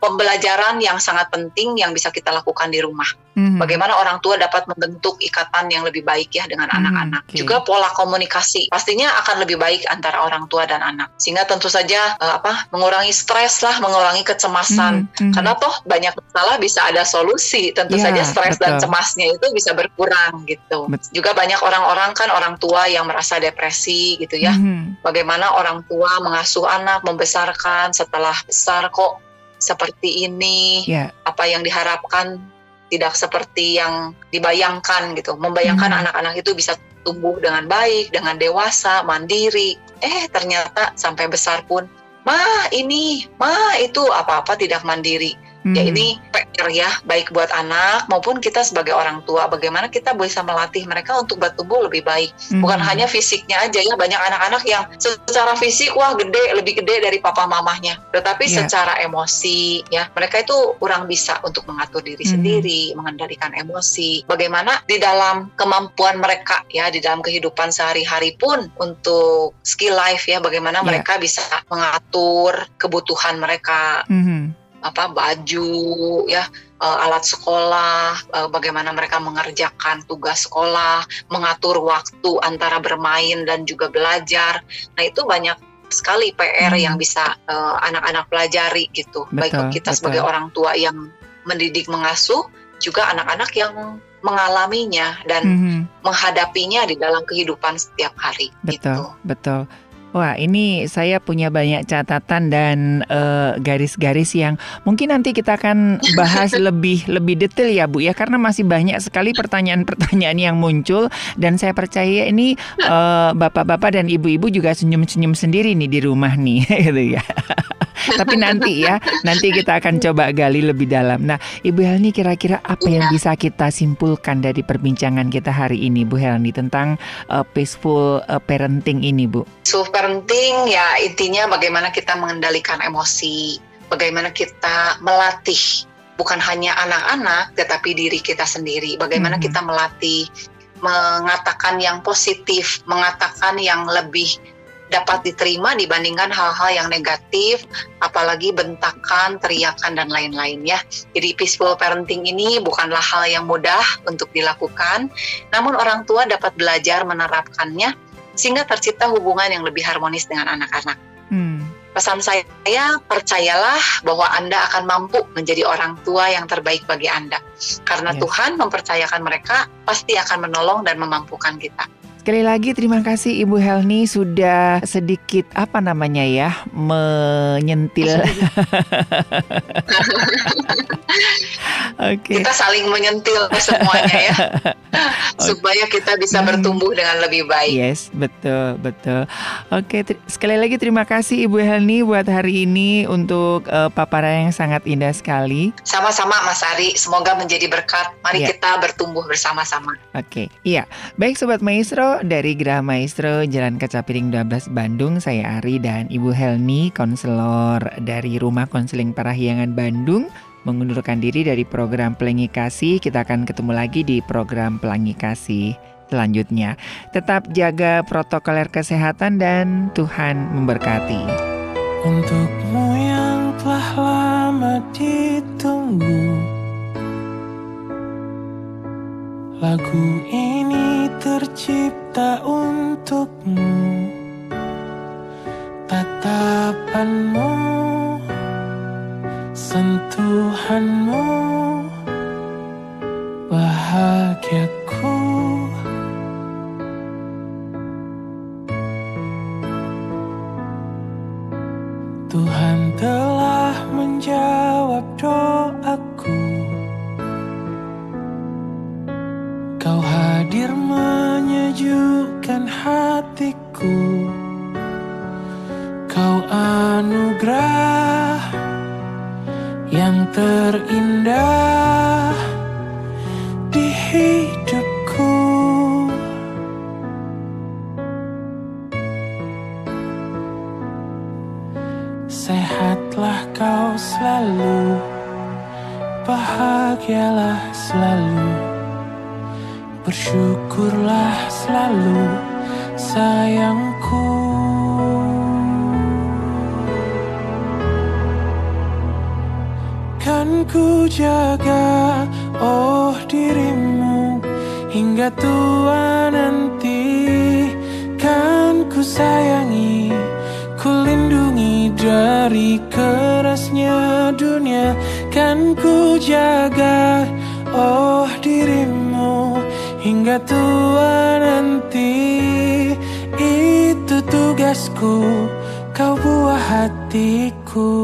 pembelajaran yang sangat penting yang bisa kita lakukan di rumah. Mm-hmm. Bagaimana orang tua dapat membentuk ikatan yang lebih baik ya dengan mm-hmm. anak-anak. Okay. Juga pola komunikasi pastinya akan lebih baik antara orang tua dan anak. Sehingga tentu saja e, apa mengurangi stres lah, mengurangi kecemasan. Mm-hmm. Karena toh banyak masalah bisa ada solusi. Tentu yeah, saja stres dan cemasnya itu bisa berkurang gitu. Betul. Juga banyak orang-orang kan orang tua yang merasa depresi gitu ya. Mm-hmm. Bagaimana orang tua mengasuh anak, membesarkan, setelah besar kok seperti ini, yeah. apa yang diharapkan tidak seperti yang dibayangkan gitu. Membayangkan mm-hmm. anak-anak itu bisa tumbuh dengan baik, dengan dewasa, mandiri. Eh ternyata sampai besar pun, mah ini, mah itu, apa-apa tidak mandiri. Mm-hmm. Ya ini P R ya, baik buat anak maupun kita sebagai orang tua. Bagaimana kita bisa melatih mereka untuk bertumbuh lebih baik. Mm-hmm. Bukan hanya fisiknya aja ya, banyak anak-anak yang secara fisik wah gede, lebih gede dari papa mamahnya. Tetapi yeah. secara emosi ya, mereka itu kurang bisa untuk mengatur diri mm-hmm. sendiri, mengendalikan emosi. Bagaimana di dalam kemampuan mereka ya, di dalam kehidupan sehari-hari pun untuk skill life ya, bagaimana yeah. mereka bisa mengatur kebutuhan mereka. Mm-hmm. apa baju ya, alat sekolah, bagaimana mereka mengerjakan tugas sekolah, mengatur waktu antara bermain dan juga belajar. Nah itu banyak sekali P R hmm. yang bisa uh, anak-anak pelajari gitu. Betul, baik kita betul. Sebagai orang tua yang mendidik, mengasuh, juga anak-anak yang mengalaminya dan hmm. menghadapinya di dalam kehidupan setiap hari. Betul, gitu. Betul. Wah, ini saya punya banyak catatan dan uh, garis-garis yang mungkin nanti kita akan bahas lebih lebih detail ya Bu ya, karena masih banyak sekali pertanyaan-pertanyaan yang muncul dan saya percaya ini uh, bapak-bapak dan ibu-ibu juga senyum-senyum sendiri nih di rumah nih gitu ya. Tapi nanti ya, nanti kita akan coba gali lebih dalam. Nah, Ibu Helni, kira-kira apa yang bisa kita simpulkan dari perbincangan kita hari ini, Bu Helni, tentang uh, peaceful uh, parenting ini, Bu? So, parenting ya intinya bagaimana kita mengendalikan emosi, bagaimana kita melatih bukan hanya anak-anak, tetapi diri kita sendiri. Bagaimana mm-hmm. kita melatih mengatakan yang positif, mengatakan yang lebih dapat diterima dibandingkan hal-hal yang negatif, apalagi bentakan, teriakan, dan lain-lain ya. Jadi peaceful parenting ini bukanlah hal yang mudah untuk dilakukan, namun orang tua dapat belajar menerapkannya sehingga tercipta hubungan yang lebih harmonis dengan anak-anak. Hmm. Pesan saya, percayalah bahwa Anda akan mampu menjadi orang tua yang terbaik bagi Anda, karena yes. Tuhan mempercayakan mereka pasti akan menolong dan memampukan kita. Sekali lagi terima kasih Ibu Helni sudah sedikit apa namanya ya menyentil. Okay. Kita saling menyentil semuanya ya. Okay. Supaya kita bisa bertumbuh dengan lebih baik. Yes, betul, betul. Oke, okay, ter- sekali lagi terima kasih Ibu Helni buat hari ini untuk uh, paparan yang sangat indah sekali. Sama-sama Mas Ari, semoga menjadi berkat. Mari yeah. kita bertumbuh bersama-sama. Oke, okay. Iya. Baik Sobat Maestro, dari Graha Maestro Jalan Kaca Piring dua belas Bandung, saya Ari dan Ibu Helni, konselor dari Rumah Konseling Parahyangan Bandung, mengundurkan diri dari program Pelangi Kasih. Kita akan ketemu lagi di program Pelangi Kasih selanjutnya. Tetap jaga protokol kesehatan dan Tuhan memberkati. Untukmu yang telah lama ditunggu, lagu ini tercipta untukmu. Tatapanmu, sentuhanmu, bahagiaku. Kau hadir menyejukkan hatiku, Kau anugerah yang terindah di hidupku. Sehatlah kau selalu, bahagialah selalu, bersyukurlah selalu, sayangku. Kan ku jaga, oh dirimu, hingga tua nanti. Kan ku sayangi, ku lindungi dari kerasnya dunia. Kan ku jaga, oh dirimu, hingga tua nanti. Itu tugasku, kau buah hatiku.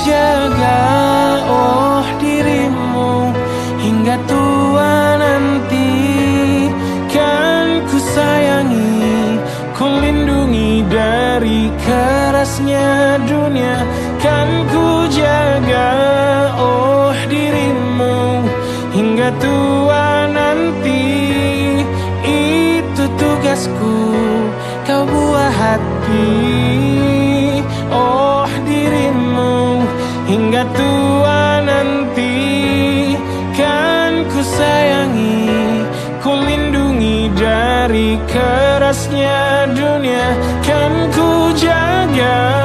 Jaga, oh dirimu, hingga tua nanti. Kan ku sayangi, ku lindungi dari kerasnya dunia. Kan ku jaga, oh dirimu, hingga tua nanti. Itu tugasku, kau buah hati. Oh dirimu, hingga tua nanti. Kan ku sayangi, ku lindungi dari kerasnya dunia. Kan ku jaga,